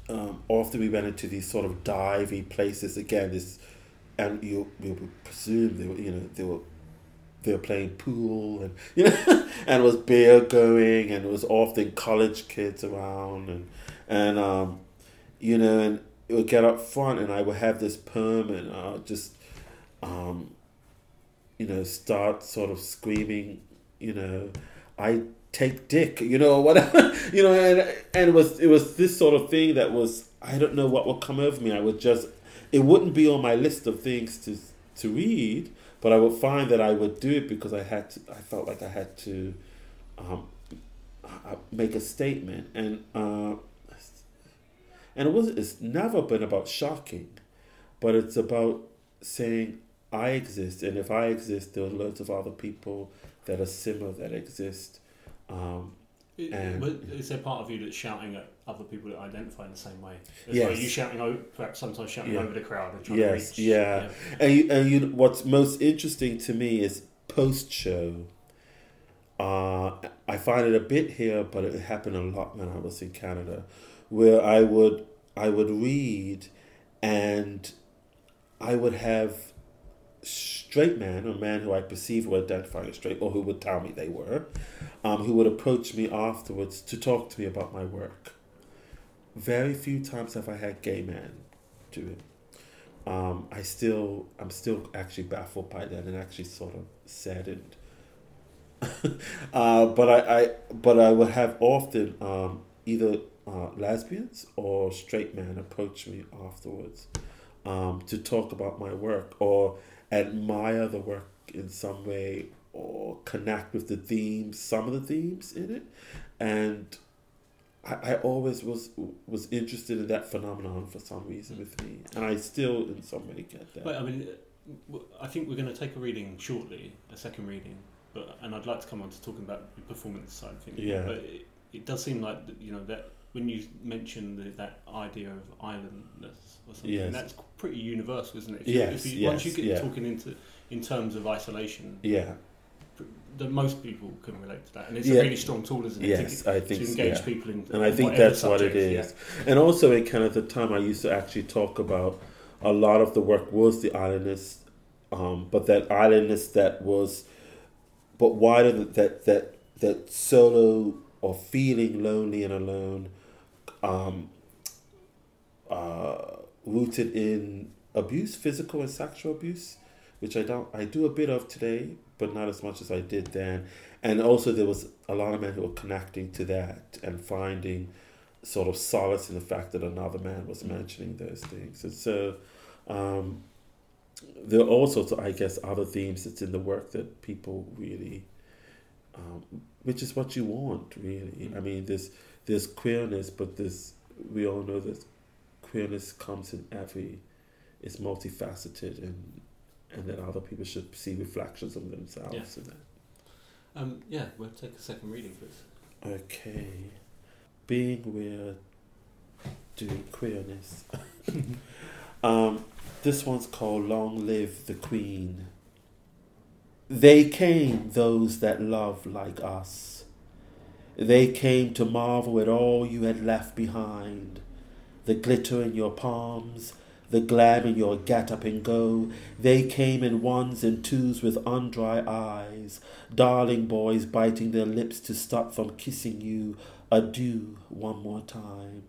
Um, often we went into these sort of divey places again. This, and you we would presume they were, you know, they were, they were playing pool and you know, and it was beer going, and it was often college kids around, and and um, you know, and it would get up front, and I would have this perm, and I would just, um, you know, start sort of screaming, you know, I. take dick, you know, whatever, you know, and, and it was, it was this sort of thing that was, I don't know what would come over me. I would just, it wouldn't be on my list of things to, to read, but I would find that I would do it because I had to, I felt like I had to, um, make a statement. And, uh, and it wasn't, it's never been about shocking, but it's about saying I exist. And if I exist, there are loads of other people that are similar that exist. Um, and, is there part of you that's shouting at other people that identify in the same way? As yes. Well, are you shouting over, perhaps sometimes shouting yeah. over the crowd and trying yes, to reach? Yeah. yeah. And you, and you, what's most interesting to me is post-show. Uh, I find it a bit here, but it happened a lot when I was in Canada, where I would I would read, and I would have straight man, or man who I perceive were identifying as straight, or who would tell me they were, um, who would approach me afterwards to talk to me about my work. Very few times have I had gay men do it. Um, I still, I'm still actually baffled by that and actually sort of saddened. uh, but I, I, but I would have often um, either uh, lesbians or straight men approach me afterwards um, to talk about my work or admire the work in some way, or or connect with the themes, some of the themes in it. And I, I always was was interested in that phenomenon for some reason with me. And I still, in some way, get that. But, I mean, I think we're going to take a reading shortly, a second reading. But and I'd like to come on to talking about the performance side of things. Yeah. But it, it does seem like, you know, that when you mention the, that idea of islandness or something, yes. that's pretty universal, isn't it? If yes, you, if you, yes, once you get yeah. talking into in terms of isolation, yeah, that most people can relate to that, and it's yeah. a really strong tool, isn't it? Yes, to, I think to engage yeah. people in, and I think that's subject, what it is. Yeah. And also, at kind of the time, I used to actually talk about a lot of the work was the islandness, um, but that islandness that was, but wider that that that, that solo or feeling lonely and alone. Um, uh, rooted in abuse, physical and sexual abuse, which I don't, I do a bit of today, but not as much as I did then. And also there was a lot of men who were connecting to that and finding sort of solace in the fact that another man was mentioning those things. And so um, there are all sorts of, I guess, other themes that's in the work that people really, um, which is what you want, really. I mean, there's There's queerness, but this we all know that queerness comes in every, it's multifaceted, and and that other people should see reflections of themselves yeah. in that. Um, yeah, we'll take a second reading, please. Okay. Being Weird, Doing Queerness. um, this one's called Long Live the Queen. They came, those that love like us. They came to marvel at all you had left behind, the glitter in your palms, the glam in your get-up-and-go. They came in ones and twos with undry eyes, darling boys biting their lips to stop from kissing you adieu one more time.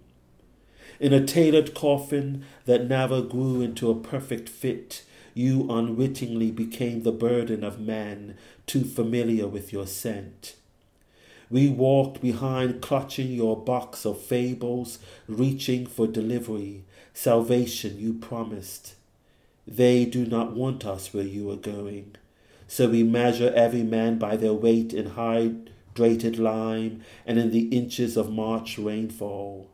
In a tailored coffin that never grew into a perfect fit, you unwittingly became the burden of men, too familiar with your scent. We walked behind, clutching your box of fables, reaching for delivery, salvation you promised. They do not want us where you are going. So we measure every man by their weight in hydrated lime and in the inches of March rainfall.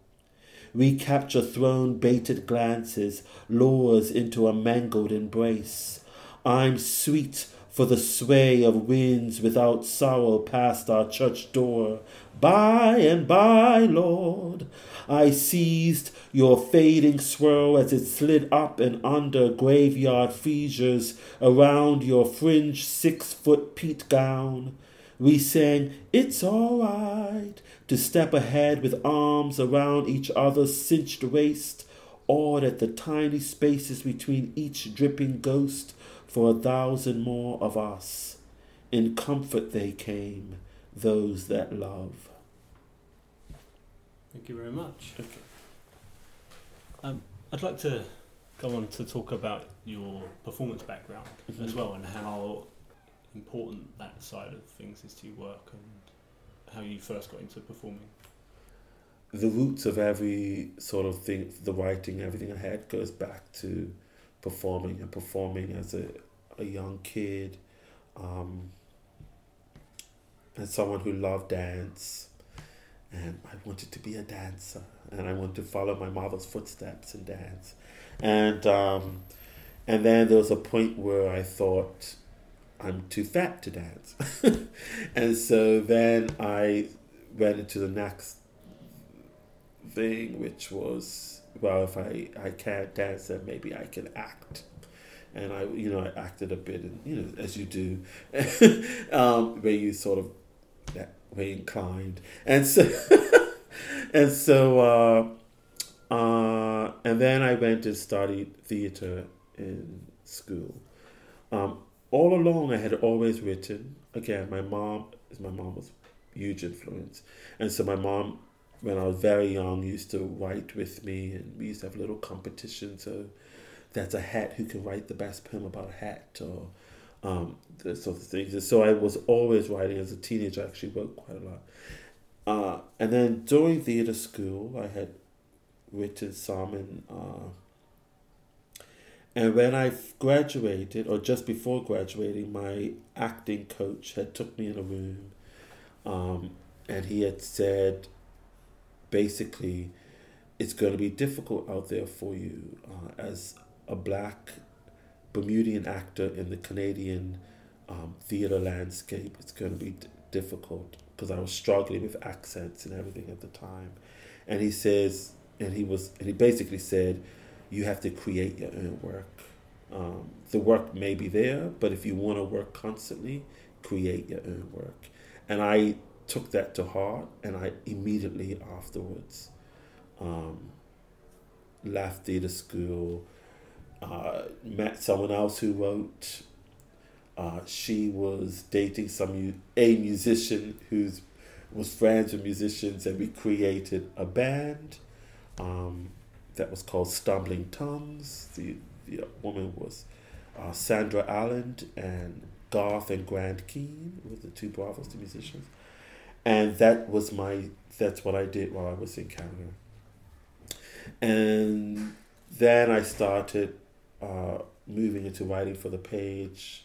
We capture thrown baited glances, lures into a mangled embrace. I'm sweet for the sway of winds without sorrow past our church door. By and by, Lord, I seized your fading swirl as it slid up and under graveyard fissures around your fringed six-foot peat gown. We sang, it's all right, to step ahead with arms around each other's cinched waist, awed at the tiny spaces between each dripping ghost, for a thousand more of us. In comfort they came, those that love. Thank you very much. Okay. Um, I'd like to go on to talk about your performance background mm-hmm. as well, and how important that side of things is to your work, and how you first got into performing. The roots of every sort of thing, the writing, everything I had goes back to performing and performing as a, a young kid, um, and someone who loved dance, and I wanted to be a dancer, and I wanted to follow my mother's footsteps in dance, and um, and then there was a point where I thought I'm too fat to dance, and so then I went into the next thing, which was, well, if I, I can't dance, then maybe I can act. And I, you know, I acted a bit, and, you know, as you do, um, where you sort of, that way inclined. And so, and so, uh, uh, and then I went and studied theater in school. Um, all along I had always written. Again, my mom, my mom was a huge influence. And so my mom, when I was very young, used to write with me, and we used to have little competitions. So that's a hat, who can write the best poem about a hat, or um, those sorts of things. And so I was always writing. As a teenager, I actually wrote quite a lot. Uh, and then during theatre school, I had written some, and, uh, And when I graduated, or just before graduating, my acting coach had took me in a room, um, and he had said, basically, it's going to be difficult out there for you uh, as a black Bermudian actor in the Canadian um, theatre landscape. It's going to be d- difficult because I was struggling with accents and everything at the time. And he says, and he was, and he basically said, you have to create your own work. Um, the work may be there, but if you want to work constantly, create your own work. And I took that to heart, and I immediately afterwards um, left theatre school, uh, met someone else who wrote. Uh, she was dating some a musician who was friends with musicians, and we created a band. Um, that was called Stumbling Tongues. The, the woman was uh, Sandra Allen, and Garth and Grant Keene were the two brothers, the musicians. And that was my, that's what I did while I was in Canada. And then I started uh, moving into writing for the page,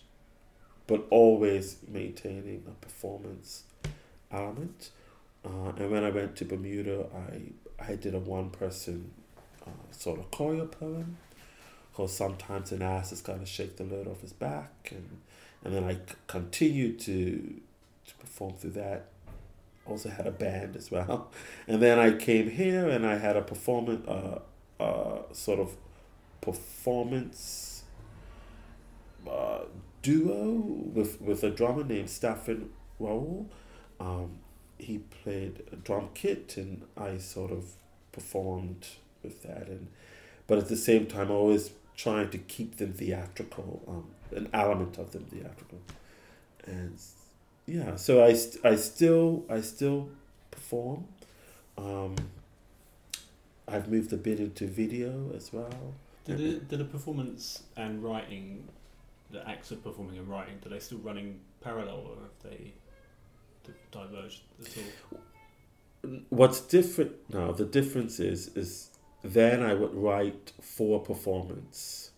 but always maintaining a performance element. Uh, and when I went to Bermuda, I, I did a one-person Uh, sort of choir poem called Sometimes an Ass Has Got to Shake the Load Off His Back, and and then I c- continued to to perform through that. Also had a band as well, and then I came here and I had a performance uh, uh, sort of performance uh, duo with with a drummer named Steffan Rhodri. Um, he played a drum kit and I sort of performed with that, and but at the same time always trying to keep them theatrical, um, an element of them theatrical. And yeah, so I, st- I still I still perform. um, I've moved a bit into video as well. Did the, did the performance and writing, the acts of performing and writing, do they still run in parallel, or have they d- diverged at all? What's different now, the difference is, is then I would write for performance.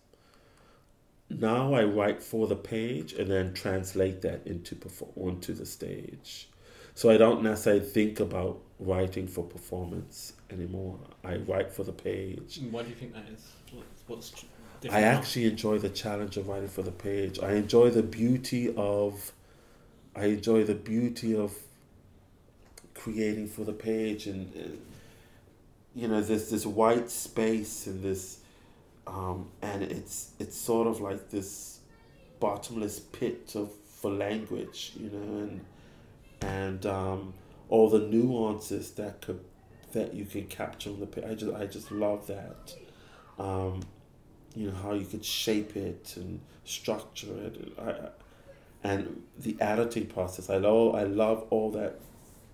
Now I write for the page and then translate that into perform onto the stage. So I don't necessarily think about writing for performance anymore. I write for the page. Why do you think that is? What's different? I actually enjoy the challenge of writing for the page. I enjoy the beauty of, I enjoy the beauty of creating for the page, and uh, you know, there's this white space and this um, and it's it's sort of like this bottomless pit of for language, you know, and and um, all the nuances that could that you can capture on the page. I just I just love that, um, you know, how you could shape it and structure it, and, I, and the editing process. I love I love all that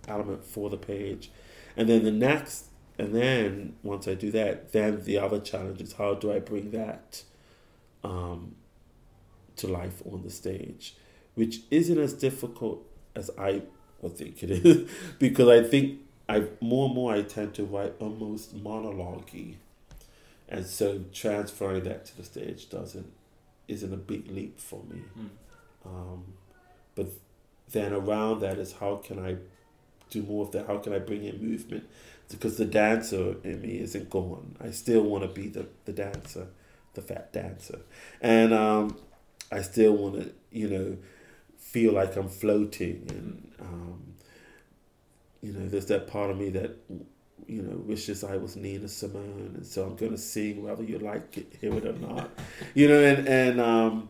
element for the page. And then the next, and then once I do that, then the other challenge is how do I bring that um, to life on the stage, which isn't as difficult as I would think it is, because I think I more and more I tend to write almost monologue-y, and so transferring that to the stage doesn't isn't a big leap for me. Mm. Um, but then around that is how can I do more of that, how can I bring in movement, because the dancer in me isn't gone. I still want to be the, the dancer, the fat dancer, and um, I still want to, you know, feel like I'm floating, and um, you know, there's that part of me that, you know, wishes I was Nina Simone, and so I'm going to sing whether you like it, hear it or not, you know, and, and um,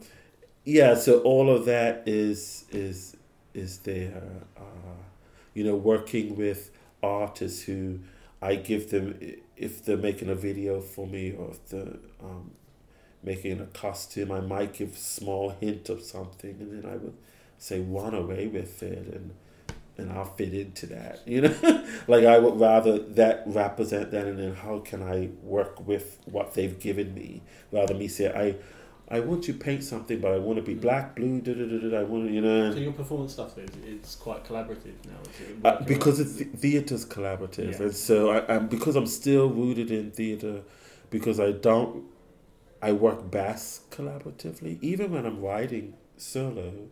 yeah, so all of that is is is there, uh, you know, working with artists who I give them, if they're making a video for me or if they're um, making a costume, I might give a small hint of something, and then I would say, run away with it, and and I'll fit into that, you know? Like, I would rather that represent that, and then how can I work with what they've given me, rather me say, I I want you to paint something, but I want to be black, blue, da da da da. I want to, you know. So your performance stuff is it's quite collaborative now, is it? Uh, because it's th- theatre's collaborative, yeah. And so I, I'm because I'm still rooted in theatre, because I don't, I work best collaboratively. Even when I'm writing solo,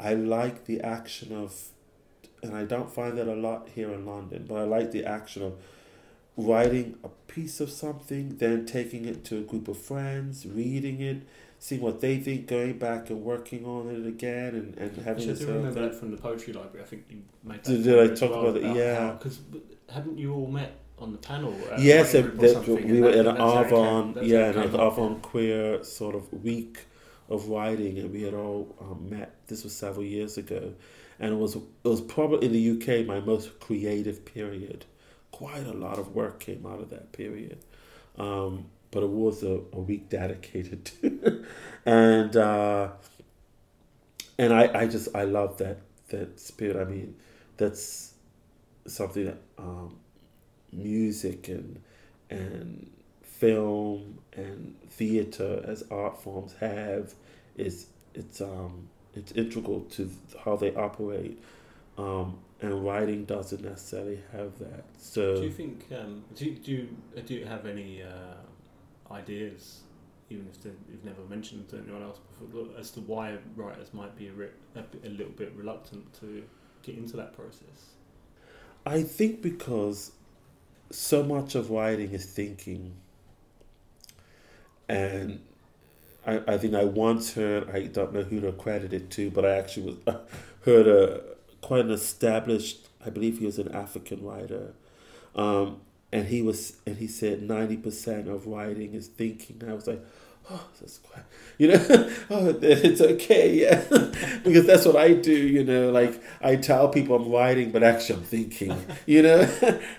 I like the action of, and I don't find that a lot here in London, but I like the action of writing a piece of something, then taking it to a group of friends, reading it, seeing what they think, going back and working on it again, and, and having this. I do remember that from the poetry library. I think you made that. Did, did I talk well about it? Yeah. Because hadn't you all met on the panel? Uh, yes, it, that, we were at an Avon, yeah, an Avon Queer sort of week of writing, and we had all um, met. This was several years ago, and it was it was probably in the U K my most creative period. Quite a lot of work came out of that period, um, but it was a, a week dedicated to, and uh, and I, I just I love that that spirit. I mean, that's something that um, music and and film and theater as art forms have. Is it's um it's integral to how they operate. Um, and writing doesn't necessarily have that. So do you think um, do do you, do you have any uh, ideas, even if you've never mentioned to anyone else before, as to why writers might be a, re- a little bit reluctant to get into that process? I think because so much of writing is thinking, and I, I think I once heard, I don't know who to credit it to, but I actually was heard a quite an established, I believe he was an African writer, um, and he was, and he said ninety percent of writing is thinking. And I was like, oh, that's quite, you know, oh, it's okay, yeah, because that's what I do, you know, like I tell people I'm writing, but actually I'm thinking, you know,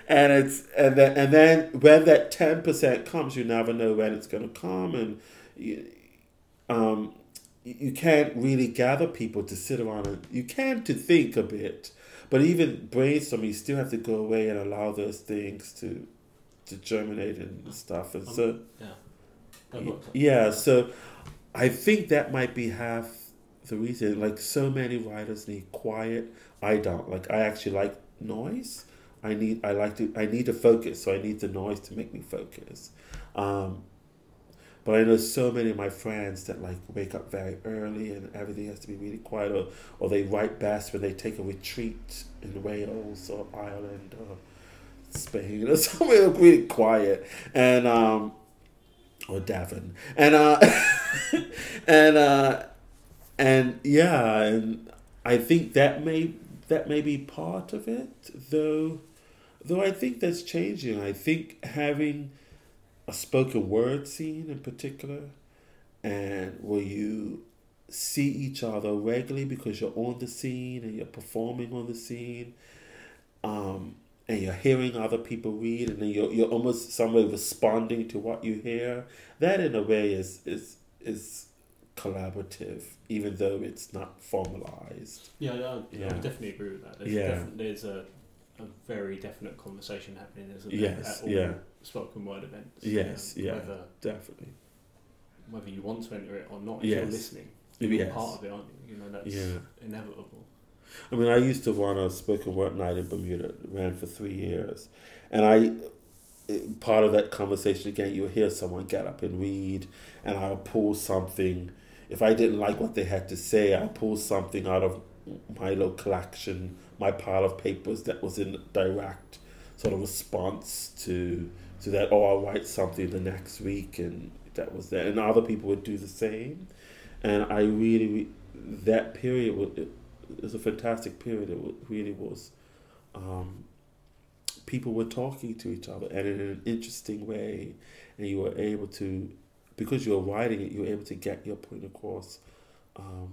and it's, and then, and then when that ten percent comes, you never know when it's going to come, and you, um, you can't really gather people to sit around and you can to think a bit, but even brainstorming, you still have to go away and allow those things to to germinate and stuff. And um, so, yeah. yeah, so I think that might be half the reason. Like, so many writers need quiet. I don't like. I actually like noise. I need. I like to. I need to focus. So I need the noise to make me focus. Um, But I know so many of my friends that like wake up very early and everything has to be really quiet, or, or they write best when they take a retreat in Wales or Ireland or Spain or somewhere really quiet, and um, or Devon, and uh, and uh, and yeah, and I think that may that may be part of it, though. Though I think that's changing. I think having a spoken word scene in particular, and where you see each other regularly because you're on the scene and you're performing on the scene, um, and you're hearing other people read, and then you're you're almost some way responding to what you hear. That in a way is is is collaborative, even though it's not formalized. Yeah, I, yeah. I definitely agree with that. There's, yeah. defi- there's a a very definite conversation happening, isn't there? Yes. At all. Yeah. Spoken word events. Yes, you know, yeah, whether, definitely. Whether you want to enter it or not, if yes. you're listening, you're yes. part of it, aren't you? You know, that's yeah. inevitable. I mean, I used to run a spoken word night in Bermuda, ran for three years. And I, part of that conversation again, you'll hear someone get up and read, and I'll pull something. If I didn't like what they had to say, I'll pull something out of my little collection, my pile of papers that was in direct sort of response to. So that, oh, I'll write something the next week, and that was that. And other people would do the same. And I really, that period was, it was a fantastic period. It really was. Um, people were talking to each other, and in an interesting way. And you were able to, because you were writing it, you were able to get your point across um,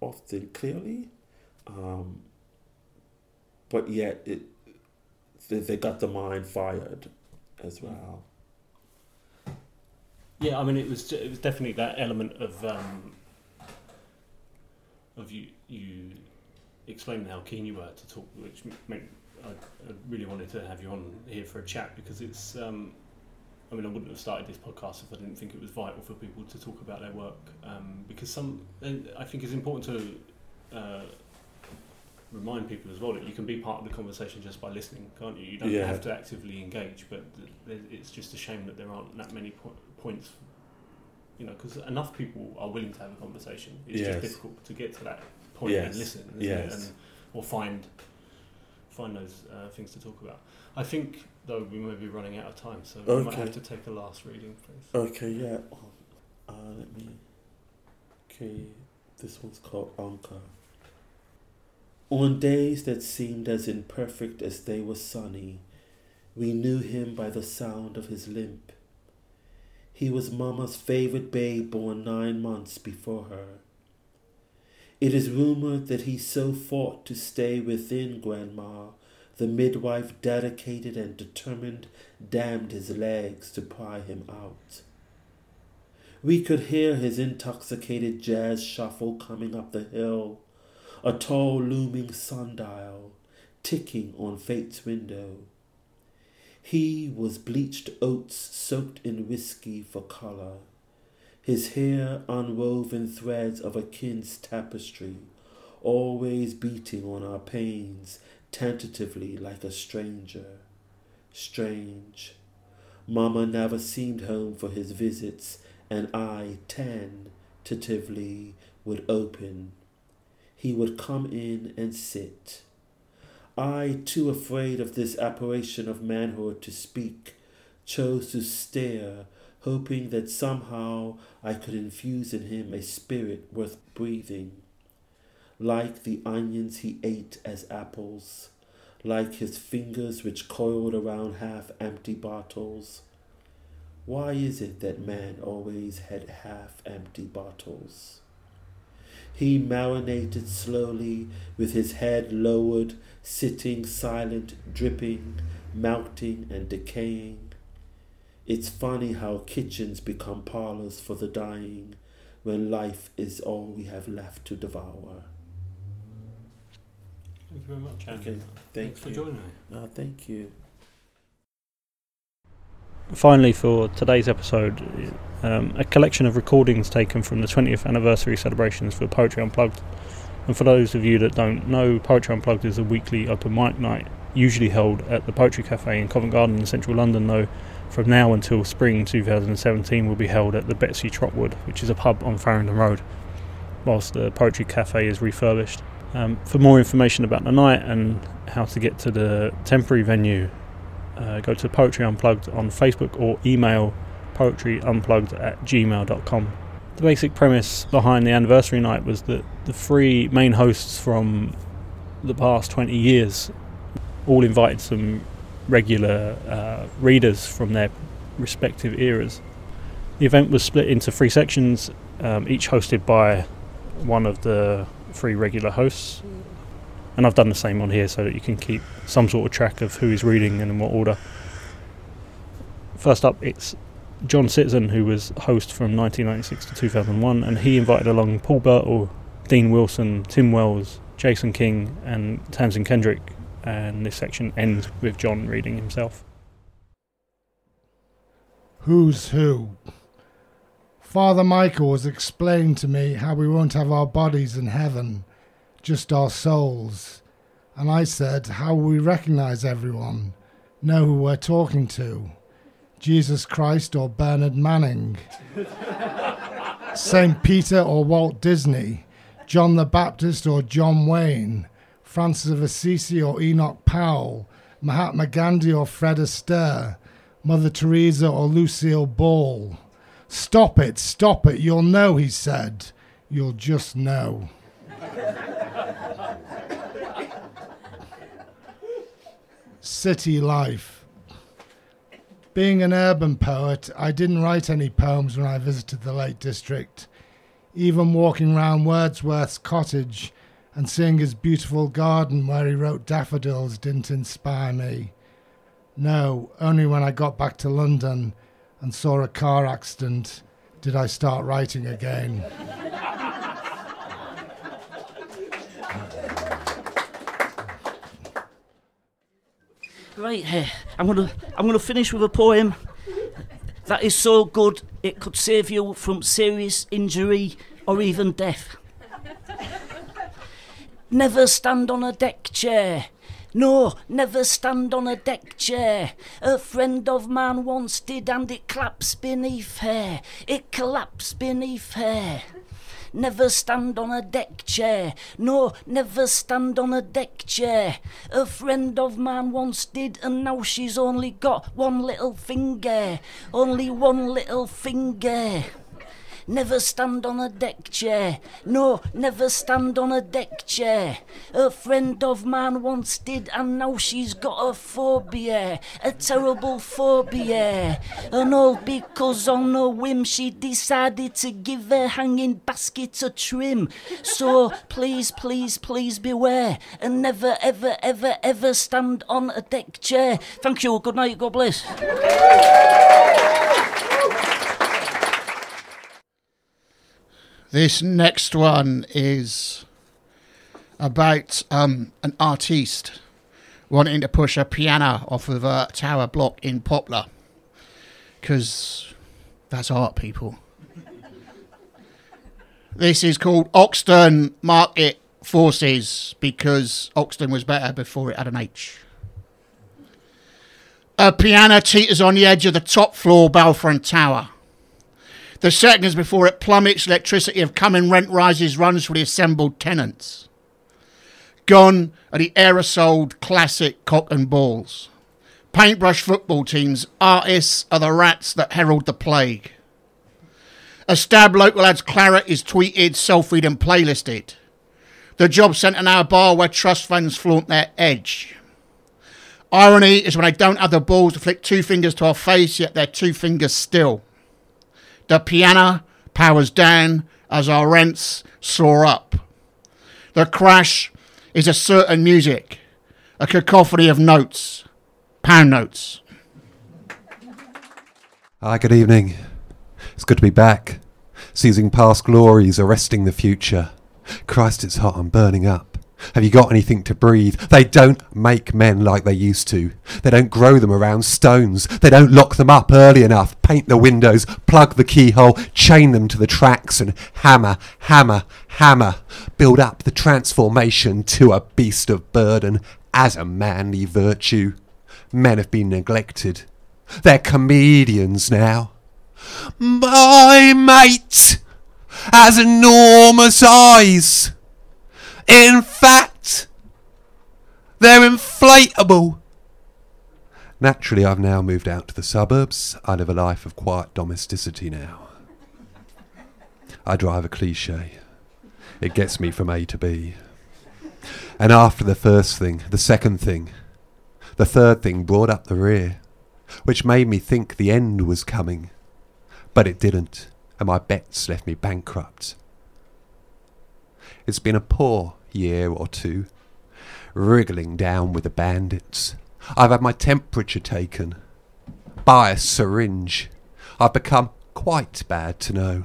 often clearly. Um, but yet, it they, they got the mind fired as well. Yeah, I mean, it was it was definitely that element of um, of you you explaining how keen you were to talk, which meant I, I really wanted to have you on here for a chat, because it's um, I mean, I wouldn't have started this podcast if I didn't think it was vital for people to talk about their work, um, because some and I think it's important to uh, remind people as well that you can be part of the conversation just by listening, can't you? You don't yeah. have to actively engage, but th- it's just a shame that there aren't that many po- points you know, because enough people are willing to have a conversation. It's yes. just difficult to get to that point yes. and listen, isn't yes. it? And, or find find those uh, things to talk about. I think, though, we may be running out of time, so okay. we might have to take a last reading, please. Okay, yeah. Uh, let me... Okay, this one's called Anchor. On days that seemed as imperfect as they were sunny, we knew him by the sound of his limp. He was Mama's favorite babe born nine months before her. It is rumored that he so fought to stay within Grandma, the midwife dedicated and determined damned his legs to pry him out. We could hear his intoxicated jazz shuffle coming up the hill, a tall looming sundial ticking on fate's window. He was bleached oats soaked in whiskey for colour, his hair unwoven threads of a kin's tapestry, always beating on our panes tentatively like a stranger. Strange. Mama never seemed home for his visits, and I tentatively would open. He would come in and sit. I, too afraid of this apparition of manhood to speak, chose to stare, hoping that somehow I could infuse in him a spirit worth breathing. Like the onions he ate as apples, like his fingers which coiled around half-empty bottles. Why is it that man always had half-empty bottles? He marinated slowly, with his head lowered, sitting silent, dripping, melting and decaying. It's funny how kitchens become parlours for the dying, when life is all we have left to devour. Thank you very much, Andy. Okay, thank Thanks you. for joining me. No, thank you. Finally, for today's episode, um, a collection of recordings taken from the twentieth anniversary celebrations for Poetry Unplugged. And for those of you that don't know, Poetry Unplugged is a weekly open mic night, usually held at the Poetry Café in Covent Garden in central London, though from now until spring two thousand seventeen will be held at the Betsy Trotwood, which is a pub on Farringdon Road, whilst the Poetry Café is refurbished. Um, for more information about the night and how to get to the temporary venue, Uh, go to Poetry Unplugged on Facebook or email poetryunplugged at gmail dot com. The basic premise behind the anniversary night was that the three main hosts from the past twenty years all invited some regular uh, readers from their respective eras. The event was split into three sections, um, each hosted by one of the three regular hosts. And I've done the same on here so that you can keep some sort of track of who is reading and in what order. First up, it's John Sitzen, who was host from nineteen ninety-six to two thousand one, and he invited along Paul Birtle, Dean Wilson, Tim Wells, Jason King and Tamsin Kendrick, and this section ends with John reading himself. Who's Who? Father Michael has explained to me how we won't have our bodies in heaven, just our souls. And I said, how will we recognise everyone? Know who we're talking to? Jesus Christ or Bernard Manning? Saint Peter or Walt Disney? John the Baptist or John Wayne? Francis of Assisi or Enoch Powell? Mahatma Gandhi or Fred Astaire? Mother Teresa or Lucille Ball? Stop it, stop it, you'll know, he said. You'll just know. City life. Being an urban poet, I didn't write any poems when I visited the Lake District. Even walking round Wordsworth's cottage and seeing his beautiful garden where he wrote daffodils didn't inspire me. No, only when I got back to London and saw a car accident did I start writing again. Right, here, I'm gonna I'm gonna finish with a poem that is so good it could save you from serious injury or even death. Never stand on a deck chair. No, never stand on a deck chair. A friend of mine once did, and it collapsed beneath her. It collapsed beneath her. Never stand on a deck chair. No, never stand on a deck chair. A friend of mine once did, and now she's only got one little finger. Only one little finger. Never stand on a deck chair. No, never stand on a deck chair. A friend of mine once did, and now she's got a phobia, a terrible phobia. And all because on a whim she decided to give her hanging basket a trim. So please, please, please beware, and never, ever, ever, ever stand on a deck chair. Thank you, good night, God bless. This next one is about um, an artiste wanting to push a piano off of a tower block in Poplar. Because that's art, people. This is called Oxton Market Forces, because Oxton was better before it had an H. A piano teeters on the edge of the top floor Balfron Tower. The seconds before it plummets, electricity of coming rent rises runs for the assembled tenants. Gone are the aerosoled classic cock and balls. Paintbrush football teams, artists are the rats that herald the plague. A stab local ad's claret is tweeted, selfied and playlisted. The job centre now a bar where trust funds flaunt their edge. Irony is when they don't have the balls to flick two fingers to our face, yet they're two fingers still. The piano powers down as our rents soar up. The crash is a certain music, a cacophony of notes, pound notes. Hi, good evening. It's good to be back. Seizing past glories, arresting the future. Christ, it's hot, I'm burning up. Have you got anything to breathe? They don't make men like they used to. They don't grow them around stones. They don't lock them up early enough, paint the windows, plug the keyhole, chain them to the tracks and hammer, hammer, hammer. Build up the transformation to a beast of burden as a manly virtue. Men have been neglected. They're comedians now. My mate has enormous eyes. In fact, they're inflatable. Naturally, I've now moved out to the suburbs. I live a life of quiet domesticity now. I drive a cliche. It gets me from A to B. And after the first thing, the second thing, the third thing brought up the rear, which made me think the end was coming. But it didn't, and my bets left me bankrupt. It's been a poor year or two, wriggling down with the bandits. I've had my temperature taken by a syringe. I've become quite bad to know.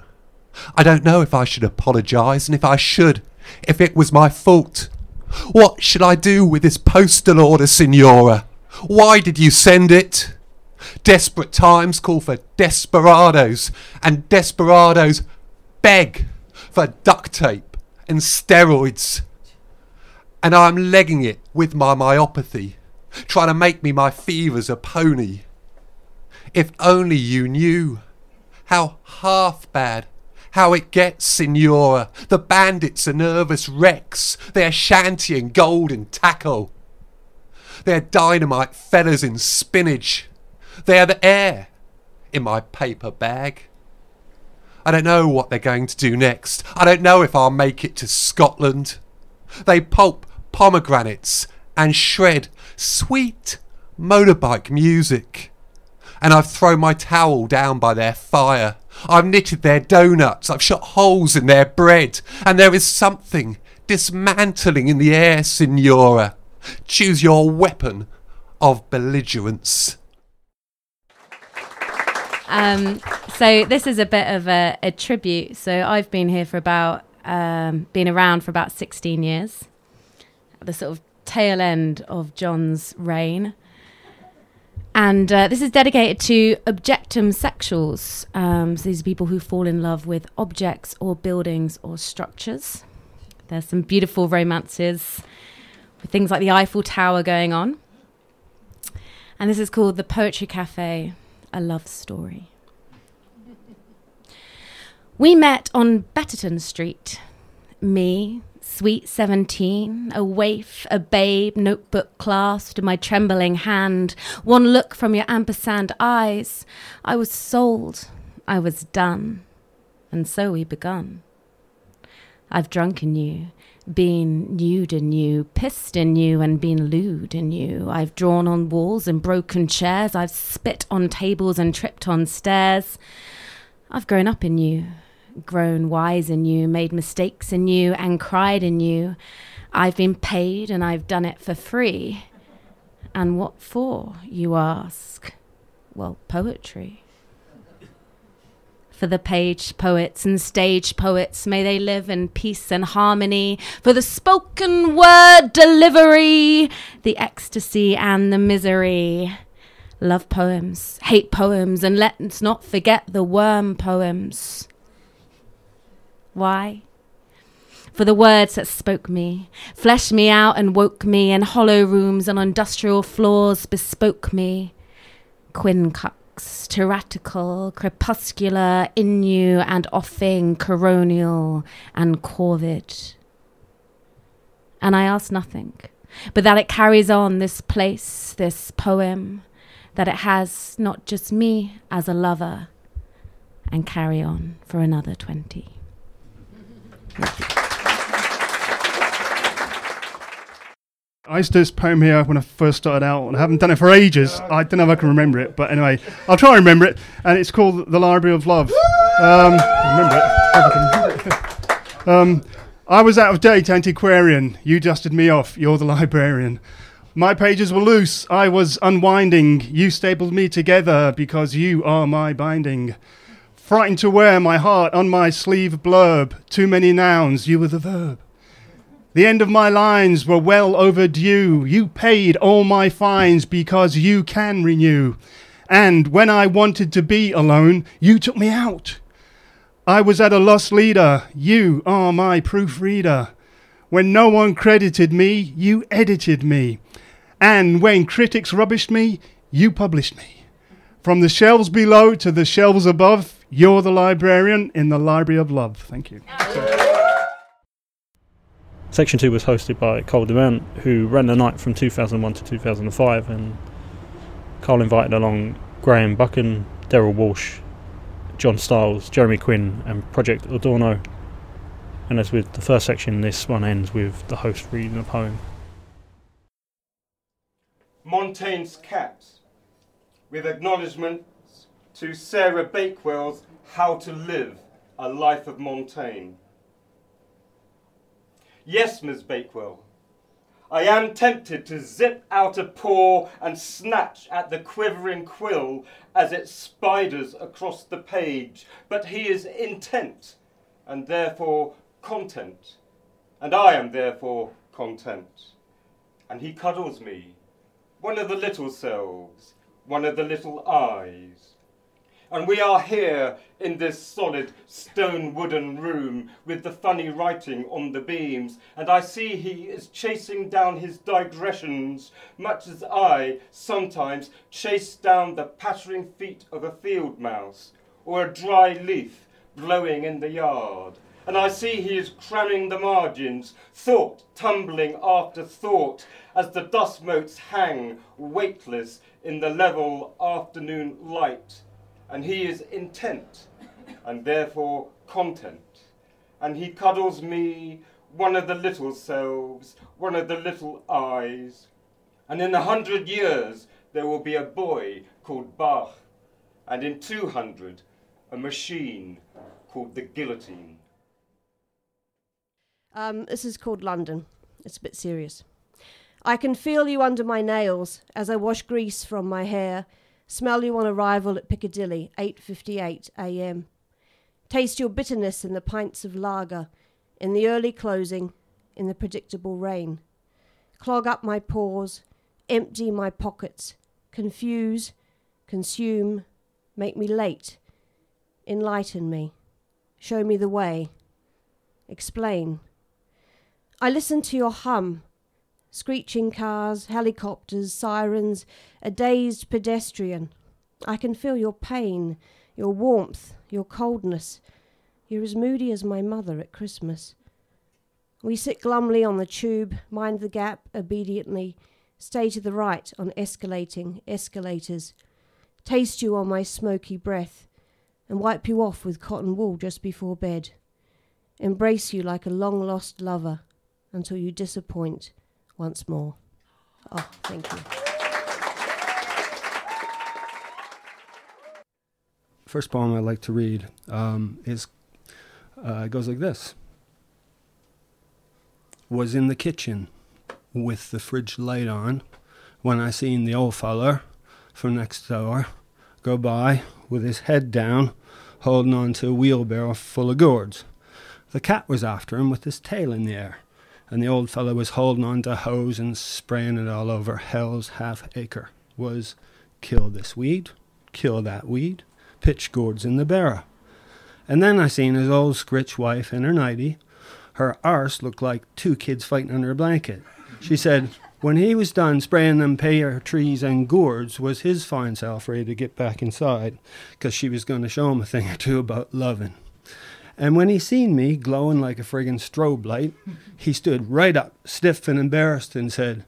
I don't know if I should apologise, and if I should, if it was my fault. What should I do with this postal order, Signora? Why did you send it? Desperate times call for desperados, and desperados beg for duct tape and steroids, and I'm legging it with my myopathy, trying to make me my fever's a pony. If only you knew how half bad, how it gets, Signora. The bandits are nervous wrecks. They're shanty and gold and tackle. They're dynamite feathers in spinach. They're the air in my paper bag. I don't know what they're going to do next. I don't know if I'll make it to Scotland. They pulp pomegranates and shred sweet motorbike music. And I've thrown my towel down by their fire. I've knitted their doughnuts. I've shot holes in their bread. And there is something dismantling in the air, Signora. Choose your weapon of belligerence. Um, so this is a bit of a, a tribute. So I've been here for about, um, been around for about sixteen years, at the sort of tail end of John's reign. And uh, this is dedicated to objectum sexuals. Um, so these are people who fall in love with objects or buildings or structures. There's some beautiful romances with things like the Eiffel Tower going on. And this is called The Poetry Café, A Love Story. We met on Betterton Street. Me, sweet seventeen, a waif, a babe, notebook clasped in my trembling hand. One look from your ampersand eyes. I was sold. I was done. And so we begun. I've drunk in you, been nude in you, pissed in you and been lewd in you. I've drawn on walls and broken chairs. I've spit on tables and tripped on stairs. I've grown up in you, grown wise in you, made mistakes in you and cried in you. I've been paid and I've done it for free. And what for, you ask? Well, poetry. For the page poets and stage poets, may they live in peace and harmony. For the spoken word delivery, the ecstasy and the misery. Love poems, hate poems, and let's not forget the worm poems. Why? For the words that spoke me, fleshed me out and woke me, in hollow rooms and industrial floors bespoke me. Quin cup. Tyrannical, crepuscular, inu and offing, coronial and corvid. And I ask nothing, but that it carries on this place, this poem, that it has not just me as a lover, and carry on for another twenty. I used to do this poem here when I first started out, and I haven't done it for ages. I don't know if I can remember it, but anyway, I'll try and remember it. And it's called The Library of Love. Um, remember it. um, I was out of date, antiquarian. You dusted me off. You're the librarian. My pages were loose. I was unwinding. You stapled me together because you are my binding. Frightened to wear my heart on my sleeve blurb. Too many nouns. You were the verb. The end of my lines were well overdue. You paid all my fines because you can renew. And when I wanted to be alone, you took me out. I was at a lost leader. You are my proofreader. When no one credited me, you edited me. And when critics rubbished me, you published me. From the shelves below to the shelves above, you're the librarian in the Library of Love. Thank you. Section two was hosted by Carl Durant, who ran the night from two thousand one to two thousand five, and Carl invited along Graham Buchan, Daryl Walsh, John Stiles, Jeremy Quinn and Project Adorno. And as with the first section, this one ends with the host reading a poem. Montaigne's Cats, with acknowledgements to Sarah Bakewell's How to Live a Life of Montaigne. Yes, Miz Bakewell, I am tempted to zip out a paw and snatch at the quivering quill as it spiders across the page, but he is intent and therefore content, and I am therefore content. And he cuddles me, one of the little selves, one of the little eyes. And we are here in this solid stone wooden room with the funny writing on the beams, and I see he is chasing down his digressions, much as I sometimes chase down the pattering feet of a field mouse or a dry leaf blowing in the yard. And I see he is cramming the margins, thought tumbling after thought, as the dust motes hang weightless in the level afternoon light. And he is intent, and therefore content. And he cuddles me, one of the little selves, one of the little eyes. And in a hundred years, there will be a boy called Bach, and in two hundred, a machine called the guillotine. Um, this is called London. It's a bit serious. I can feel you under my nails as I wash grease from my hair. Smell you on arrival at Piccadilly, eight fifty-eight a.m. Taste your bitterness in the pints of lager, in the early closing, in the predictable rain. Clog up my pores, empty my pockets, confuse, consume, make me late, enlighten me, show me the way, explain. I listen to your hum, screeching cars, helicopters, sirens, a dazed pedestrian. I can feel your pain, your warmth, your coldness. You're as moody as my mother at Christmas. We sit glumly on the tube, mind the gap obediently, stay to the right on escalating escalators, taste you on my smoky breath, and wipe you off with cotton wool just before bed. Embrace you like a long-lost lover until you disappoint once more. Oh, thank you. First poem I like to read um, is uh, it goes like this. Was in the kitchen with the fridge light on when I seen the old feller from next door go by with his head down, holding on to a wheelbarrow full of gourds. The cat was after him with his tail in the air, and the old fellow was holding on to hose and spraying it all over hell's half acre. Was kill this weed, kill that weed, pitch gourds in the barrow. And then I seen his old scritch wife in her nightie. Her arse looked like two kids fighting under a blanket. She said, when he was done spraying them pear trees and gourds, was his fine self ready to get back inside, because she was going to show him a thing or two about loving. And when he seen me, glowing like a friggin' strobe light, he stood right up, stiff and embarrassed, and said,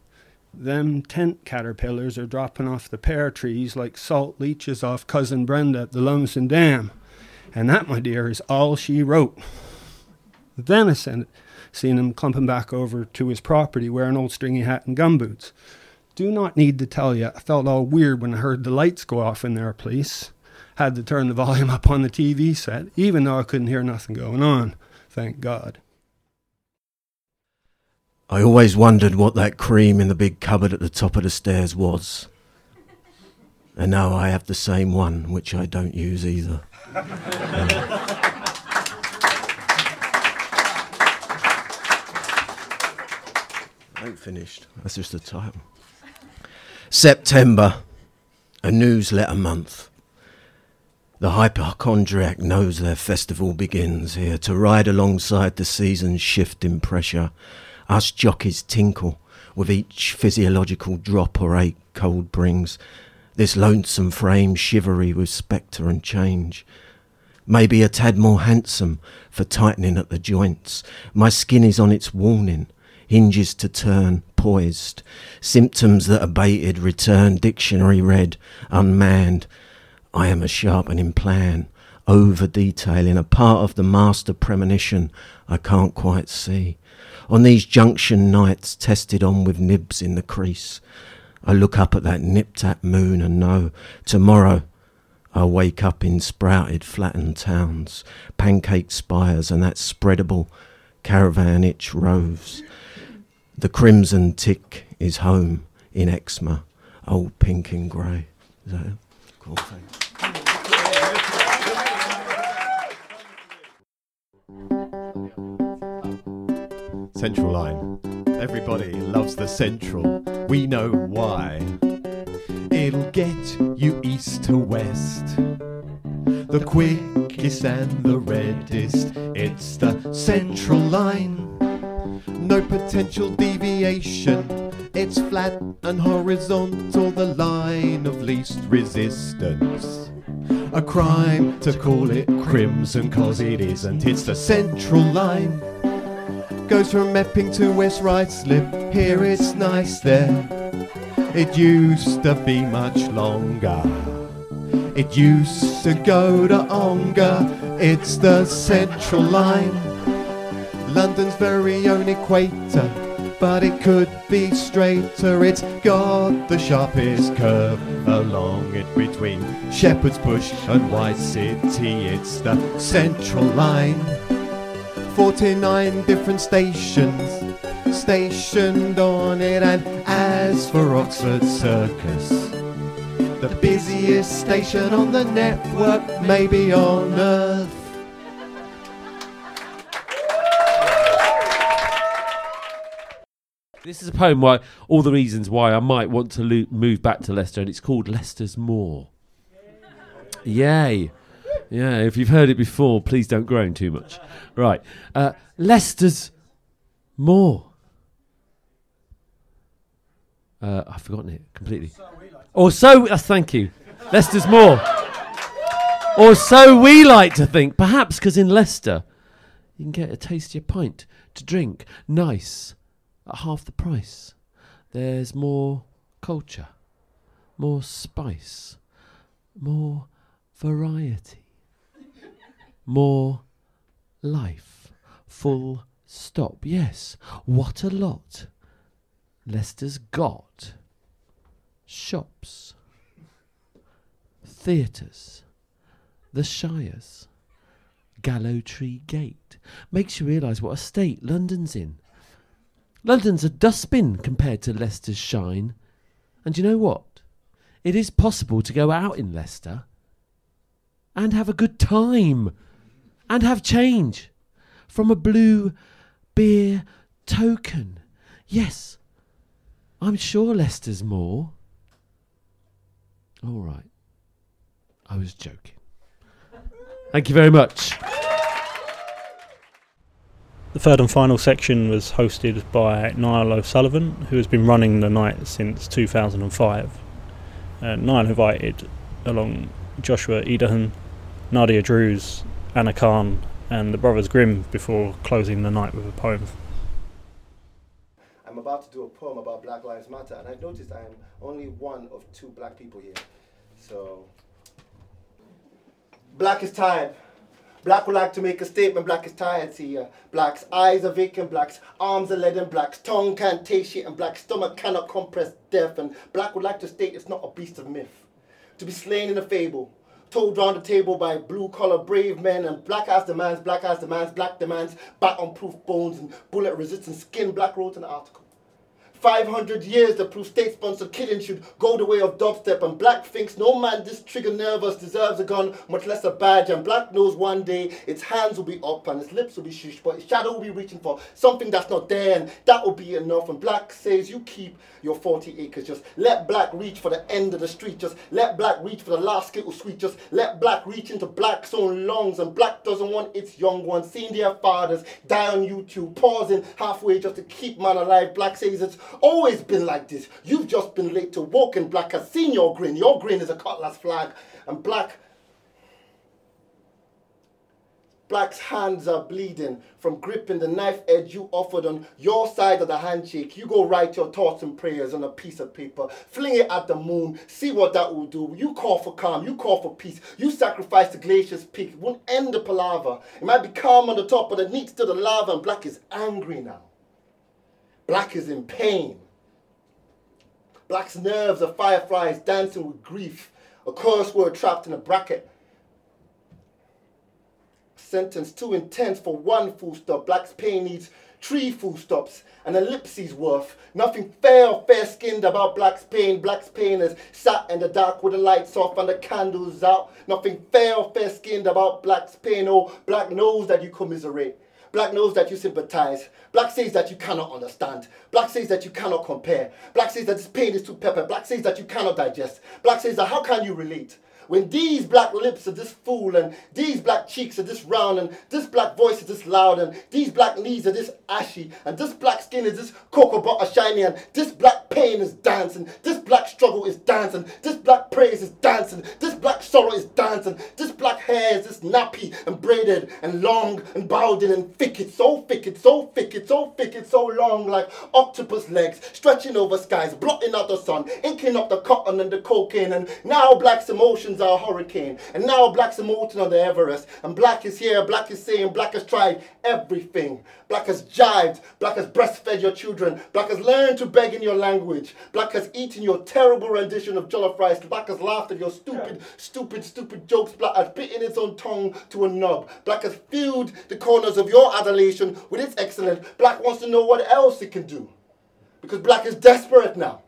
them tent caterpillars are dropping off the pear trees like salt leeches off Cousin Brenda at the Lumsden Dam. And that, my dear, is all she wrote. Then I sent it. Seen him clumping back over to his property wearing old stringy hat and gumboots. Do not need to tell you, I felt all weird when I heard the lights go off in their place. Had to turn the volume up on the T V set, even though I couldn't hear nothing going on. Thank God. I always wondered what that cream in the big cupboard at the top of the stairs was. And now I have the same one, which I don't use either. um, I ain't finished. That's just the title. September, a newsletter month. The hypochondriac knows their festival begins here. To ride alongside the season's shift in pressure, us jockeys tinkle with each physiological drop or ache cold brings. This lonesome frame shivery with spectre and change. Maybe a tad more handsome for tightening at the joints. My skin is on its warning. Hinges to turn, poised, symptoms that abated, return, dictionary read, unmanned. I am a sharpening plan, over-detailing, a part of the master premonition I can't quite see. On these junction nights, tested on with nibs in the crease, I look up at that nip-tap moon and know, tomorrow I wake up in sprouted, flattened towns, pancake spires and that spreadable caravan itch roves. The crimson tick is home in eczema, old pink and grey. Is that it? Cool, thanks. Central Line. Everybody loves the Central. We know why. It'll get you east to west. The quickest and the reddest. It's the Central Line. No potential deviation. It's flat and horizontal, the line of least resistance. A crime to call it crimson, cause it isn't. It's the Central Line. Goes from Epping to West Ruislip. Here it's nice, there. It used to be much longer. It used to go to Ongar. It's the Central Line. London's very own equator, but it could be straighter. It's got the sharpest curve along it between Shepherd's Bush and White City. It's the Central Line. forty-nine different stations stationed on it, and as for Oxford Circus, the busiest station on the network, maybe on Earth. This is a poem why all the reasons why I might want to lo- move back to Leicester, and it's called Leicester's Moor. Yay. Yeah, if you've heard it before, please don't groan too much. Right. Uh, Leicester's Moor. Uh, I've forgotten it completely. Or so, we, uh, thank you. Leicester's more. Or so we like to think, perhaps because in Leicester, you can get a tastier pint to drink, nice, at half the price. There's more culture, more spice, more variety, more life, full stop. Yes, what a lot Leicester's got. Shops, theatres, the Shires, Gallow Tree Gate. Makes you realise what a state London's in. London's a dustbin compared to Leicester's shine. And you know what? It is possible to go out in Leicester and have a good time and have change from a blue beer token. Yes, I'm sure Leicester's more. All right. I was joking. Thank you very much. The third and final section was hosted by Niall O'Sullivan, who has been running the night since two thousand five. Uh, Niall invited along Joshua Edahan, Nadia Drews, Anna Khan and the Brothers Grimm before closing the night with a poem. I'm about to do a poem about Black Lives Matter, and I noticed I am only one of two black people here. So, black is time. Black would like to make a statement, black is tired, see, uh, black's eyes are vacant, black's arms are leaden, black's tongue can't taste it, and black's stomach cannot compress death, and black would like to state it's not a beast of myth, to be slain in a fable, told round the table by blue-collar brave men, and black as demands, black as demands, black demands, back on proof bones, and bullet-resistant skin, black wrote an article. five hundred years the proof state-sponsored killing should go the way of dubstep, and black thinks no man this trigger nervous deserves a gun, much less a badge, and black knows one day its hands will be up and its lips will be shushed, but its shadow will be reaching for something that's not there, and that will be enough. And black says you keep your forty acres, just let black reach for the end of the street, just let black reach for the last skittle sweet, just let black reach into black's own lungs, and black doesn't want its young ones seeing their fathers die on YouTube, pausing halfway just to keep man alive. Black says it's always been like this, you've just been late to walk, and black has seen your grin, your grin is a cutlass flag, and black black's hands are bleeding from gripping the knife edge you offered on your side of the handshake. You go write your thoughts and prayers on a piece of paper, fling it at the moon, see what that will do. You call for calm, you call for peace, you sacrifice the glacier's peak, it won't end the palaver, it might be calm on the top but it needs to the lava, and black is angry now. Black is in pain. Black's nerves are fireflies dancing with grief. A curse word trapped in a bracket. A sentence too intense for one full stop. Black's pain needs three full stops. An ellipsis worth. Nothing fair or fair-skinned about black's pain. Black's pain is sat in the dark with the lights off and the candles out. Nothing fair or fair-skinned about black's pain. Oh, black knows that you commiserate. Black knows that you sympathize. Black says that you cannot understand. Black says that you cannot compare. Black says that this pain is too pepper. Black says that you cannot digest. Black says that how can you relate? When these black lips are this full and these black cheeks are this round and this black voice is this loud and these black knees are this ashy and this black skin is this cocoa butter shiny and this black pain is dancing, this black struggle is dancing, this black praise is dancing, this black sorrow is dancing, this black hair is this nappy and braided and long and bowed in and thick, it's so thick, it's so thick, it's so thick, it's so long like octopus legs stretching over skies, blotting out the sun, inking up the cotton and the cocaine, and now black's emotions our hurricane, and now black's a molten on the Everest, and black is here, black is saying, black has tried everything, black has jived, black has breastfed your children, black has learned to beg in your language, black has eaten your terrible rendition of jollof rice, black has laughed at your stupid, stupid, stupid jokes, black has bitten its own tongue to a nub, black has filled the corners of your adulation with its excellence, black wants to know what else it can do, because black is desperate now,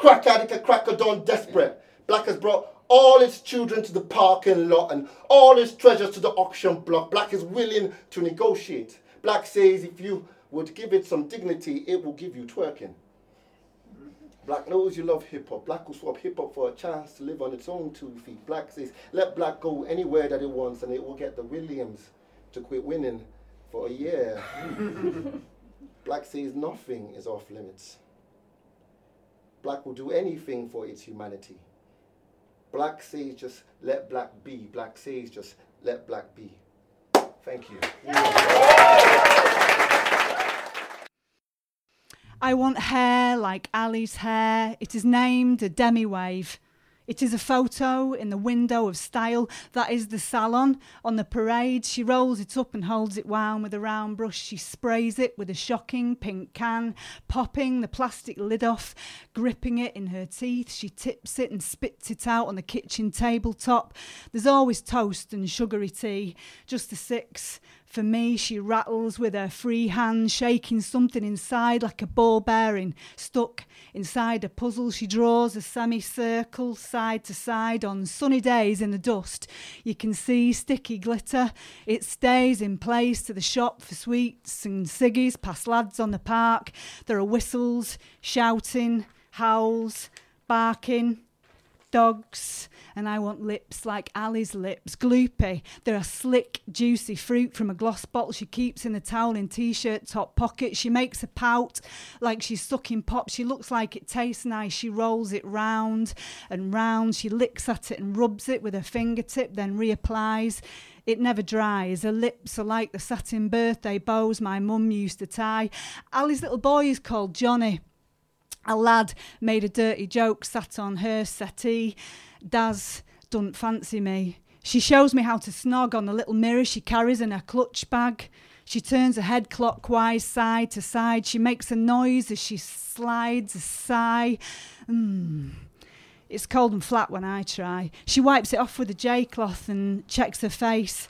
crack addict, crack a don desperate, black has brought all its children to the parking lot and all its treasures to the auction block. Black is willing to negotiate. Black says if you would give it some dignity, it will give you twerking. Black knows you love hip-hop. Black will swap hip-hop for a chance to live on its own two feet. Black says let black go anywhere that it wants and it will get the Williams to quit winning for a year. Black says nothing is off limits. Black will do anything for its humanity. Black says just let black be. Black says just let black be. Thank you. I want hair like Ali's hair. It is named a demi-wave. It is a photo in the window of style. That is the salon. On the parade, she rolls it up and holds it wound with a round brush. She sprays it with a shocking pink can, popping the plastic lid off, gripping it in her teeth. She tips it and spits it out on the kitchen tabletop. There's always toast and sugary tea, just the six. For me, she rattles with her free hand, shaking something inside like a ball bearing, stuck inside a puzzle. She draws a semicircle side to side. On sunny days in the dust, you can see sticky glitter. It stays in place to the shop for sweets and ciggies, past lads on the park. There are whistles, shouting, howls, barking, dogs, and I want lips like Ali's lips, gloopy. There are slick, juicy fruit from a gloss bottle she keeps in the towel in T-shirt top pocket. She makes a pout like she's sucking pop. She looks like it tastes nice. She rolls it round and round. She licks at it and rubs it with her fingertip, then reapplies. It never dries. Her lips are like the satin birthday bows my mum used to tie. Ali's little boy is called Johnny. A lad made a dirty joke, sat on her settee. Daz don't fancy me. She shows me how to snog on the little mirror she carries in her clutch bag. She turns her head clockwise, side to side. She makes a noise as she slides, a sigh. Mm. It's cold and flat when I try. She wipes it off with a J-cloth and checks her face.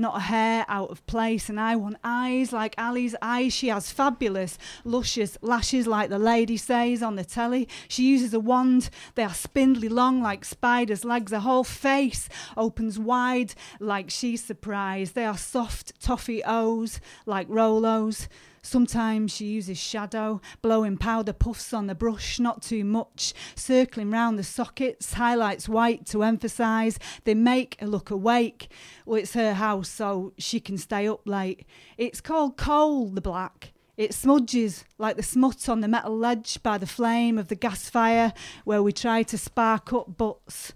Not a hair out of place, and I want eyes like Ali's eyes. She has fabulous, luscious lashes like the lady says on the telly. She uses a wand. They are spindly long like spiders' legs. Her whole face opens wide like she's surprised. They are soft toffee O's like Rolos. Sometimes she uses shadow, blowing powder puffs on the brush, not too much, circling round the sockets, highlights white to emphasise. They make her look awake. Well, it's her house, so she can stay up late. It's called coal, the black. It smudges like the smut on the metal ledge by the flame of the gas fire where we try to spark up butts.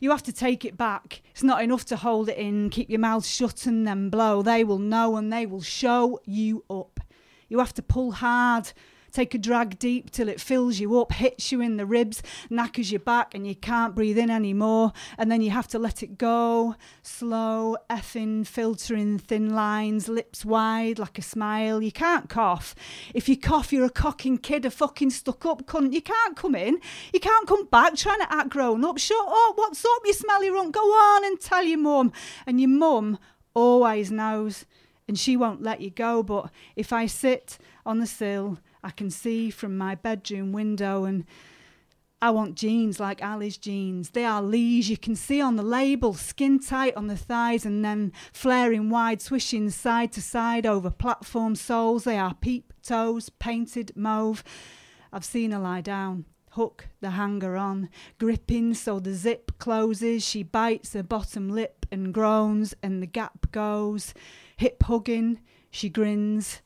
You have to take it back. It's not enough to hold it in, keep your mouth shut and then blow. They will know and they will show you up. You have to pull hard, take a drag deep till it fills you up, hits you in the ribs, knackers your back and you can't breathe in anymore. And then you have to let it go. Slow, effing, filtering thin lines, lips wide like a smile. You can't cough. If you cough, you're a cocking kid, a fucking stuck-up cunt. You can't come in. You can't come back trying to act grown up. Shut up. What's up, you smelly runt? Go on and tell your mum. And your mum always knows and she won't let you go. But if I sit on the sill, I can see from my bedroom window, and I want jeans like Ali's jeans. They are Lees. You can see on the label, skin tight on the thighs and then flaring wide, swishing side to side over platform soles. They are peep toes, painted mauve. I've seen her lie down, hook the hanger on, gripping so the zip closes. She bites her bottom lip and groans and the gap goes. Hip hugging, she grins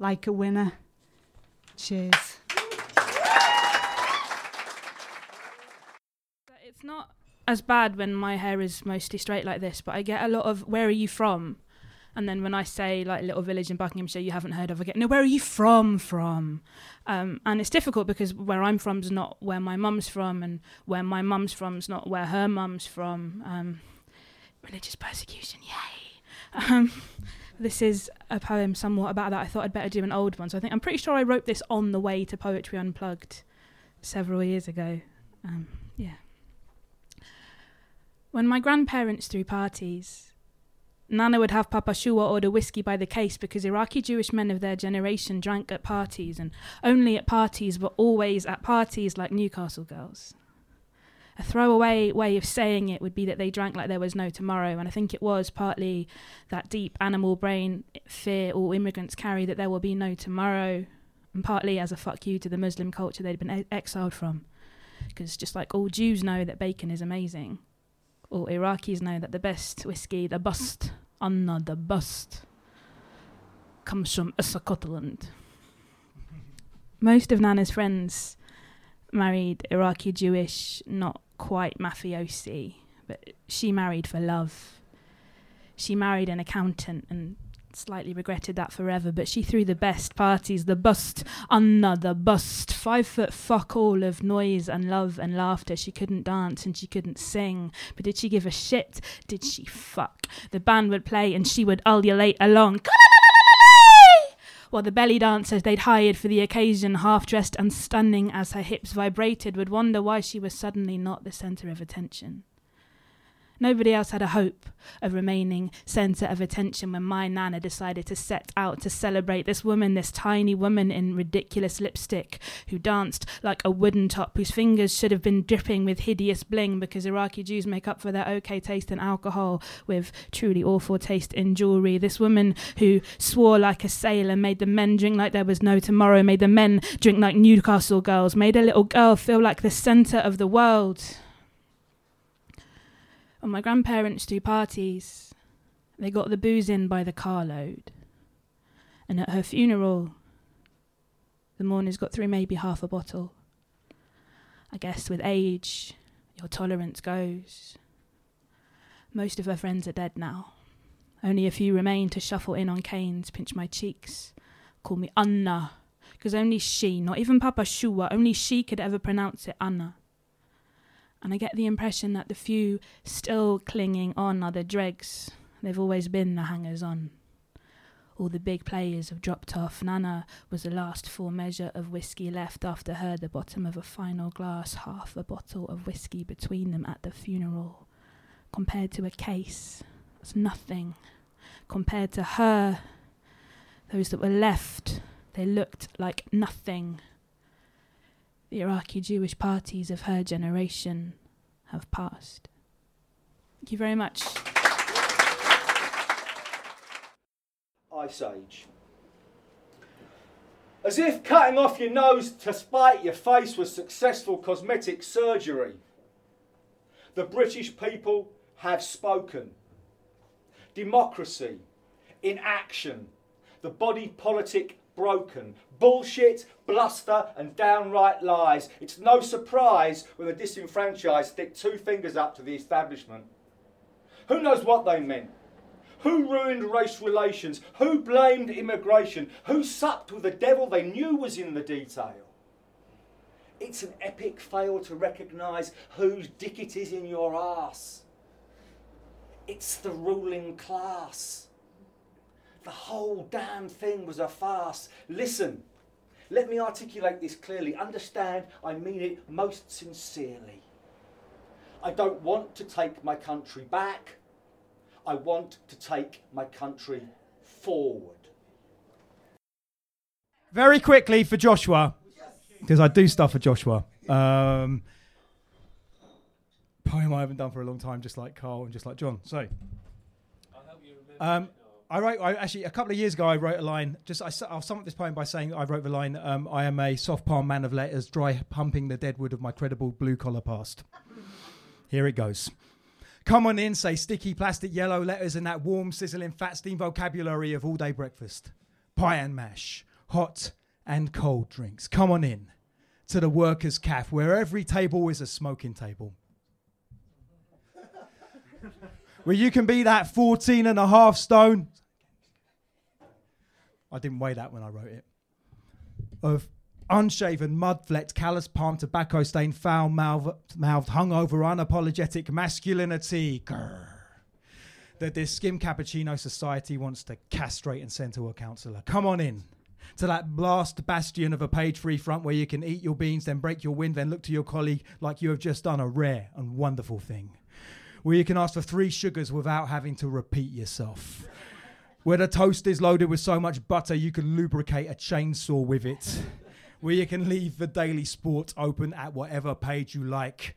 like a winner. Cheers. It's not as bad when my hair is mostly straight like this, but I get a lot of, where are you from? And then when I say like little village in Buckinghamshire you haven't heard of, I get, no, where are you from from? Um, and it's difficult because where I'm from is not where my mum's from, and where my mum's from is not where her mum's from. Um, religious persecution, yay! Um, This is a poem somewhat about that. I thought I'd better do an old one. So I think I'm pretty sure I wrote this on the way to Poetry Unplugged several years ago. Um, yeah. When my grandparents threw parties, Nana would have Papa Shua order whiskey by the case because Iraqi Jewish men of their generation drank at parties, and only at parties but always at parties like Newcastle girls. A throwaway way of saying it would be that they drank like there was no tomorrow, and I think it was partly that deep animal brain fear all immigrants carry that there will be no tomorrow, and partly as a fuck you to the Muslim culture they'd been exiled from. Because just like all Jews know that bacon is amazing, all Iraqis know that the best whiskey, the best, Anna, the best, comes from Scotland. Most of Nana's friends married Iraqi Jewish, not quite mafiosi, but she married for love. She married an accountant and slightly regretted that forever, but she threw the best parties, the bust, another bust, five foot fuck all of noise and love and laughter. She couldn't dance and she couldn't sing, but did she give a shit? Did she fuck? The band would play and she would ululate along. While the belly dancers they'd hired for the occasion, half-dressed and stunning as her hips vibrated, would wonder why she was suddenly not the centre of attention. Nobody else had a hope of remaining centre of attention when my nana decided to set out to celebrate this woman, this tiny woman in ridiculous lipstick, who danced like a wooden top, whose fingers should have been dripping with hideous bling, because Iraqi Jews make up for their okay taste in alcohol with truly awful taste in jewellery. This woman who swore like a sailor, made the men drink like there was no tomorrow, made the men drink like Newcastle girls, made a little girl feel like the centre of the world. When my grandparents do parties, they got the booze in by the carload. And at her funeral, the mourners got through maybe half a bottle. I guess with age, your tolerance goes. Most of her friends are dead now. Only a few remain to shuffle in on canes, pinch my cheeks, call me Anna, because only she, not even Papa Shua, only she could ever pronounce it Anna. And I get the impression that the few still clinging on are the dregs. They've always been the hangers-on. All the big players have dropped off. Nana was the last full measure of whiskey left after her, the bottom of a final glass, half a bottle of whiskey between them at the funeral. Compared to a case, that's nothing. Compared to her, those that were left, they looked like nothing. The Iraqi Jewish parties of her generation have passed. Thank you very much. Ice Age. As if cutting off your nose to spite your face was successful cosmetic surgery, the British people have spoken. Democracy in action. The body politic broken. Bullshit, bluster and downright lies. It's no surprise when the disenfranchised stick two fingers up to the establishment. Who knows what they meant? Who ruined race relations? Who blamed immigration? Who supped with the devil they knew was in the detail? It's an epic fail to recognise whose dick it is in your arse. It's the ruling class. The whole damn thing was a farce. Listen, let me articulate this clearly. Understand, I mean it most sincerely. I don't want to take my country back. I want to take my country forward. Very quickly for Joshua, because I do stuff for Joshua. Um, poem I haven't done for a long time, just like Carl and just like John. So, I'll help you remember. Um, I wrote, I actually, a couple of years ago, I wrote a line, just, I, I'll sum up this poem by saying I wrote the line, um, I am a soft-palm man of letters, dry pumping the dead wood of my credible blue-collar past. Here it goes. Come on in, say sticky plastic yellow letters in that warm, sizzling, fat steam vocabulary of all-day breakfast. Pie and mash, hot and cold drinks. Come on in to the workers' cafe, where every table is a smoking table. Where you can be that fourteen and a half stone. I didn't weigh that when I wrote it. Of unshaven, mud-flecked, callous, palm, tobacco-stained, foul-mouthed, hungover, unapologetic masculinity. Grr. That this skim cappuccino society wants to castrate and send to a counsellor. Come on in to that blast bastion of a page-free front where you can eat your beans, then break your wind, then look to your colleague like you have just done a rare and wonderful thing. Where you can ask for three sugars without having to repeat yourself. Where the toast is loaded with so much butter you can lubricate a chainsaw with it. Where you can leave the daily sport open at whatever page you like,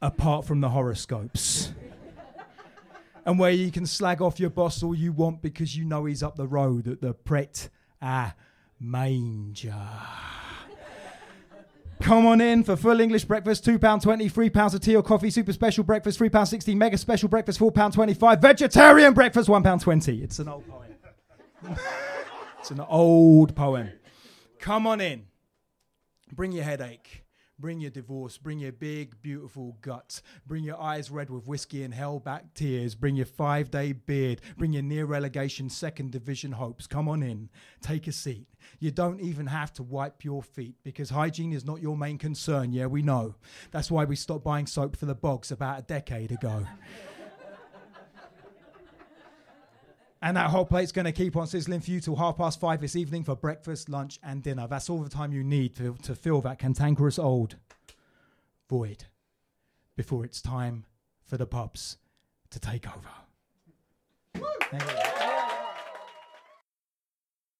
apart from the horoscopes. And where you can slag off your boss all you want because you know he's up the road at the Pret a Manger. Come on in for full English breakfast, two pounds twenty, three pounds of tea or coffee, super special breakfast, three pounds sixty, mega special breakfast, four pounds twenty-five, vegetarian breakfast, one pound twenty. It's an old poem. It's an old poem. Come on in. Bring your headache. Bring your divorce, bring your big, beautiful guts, bring your eyes red with whiskey and hell back tears, bring your five-day beard, bring your near relegation second division hopes. Come on in, take a seat. You don't even have to wipe your feet because hygiene is not your main concern, yeah, we know. That's why we stopped buying soap for the bogs about a decade ago. And that hot plate's going to keep on sizzling for you till half past five this evening for breakfast, lunch and dinner. That's all the time you need to, to fill that cantankerous old void before it's time for the pubs to take over. Thank you.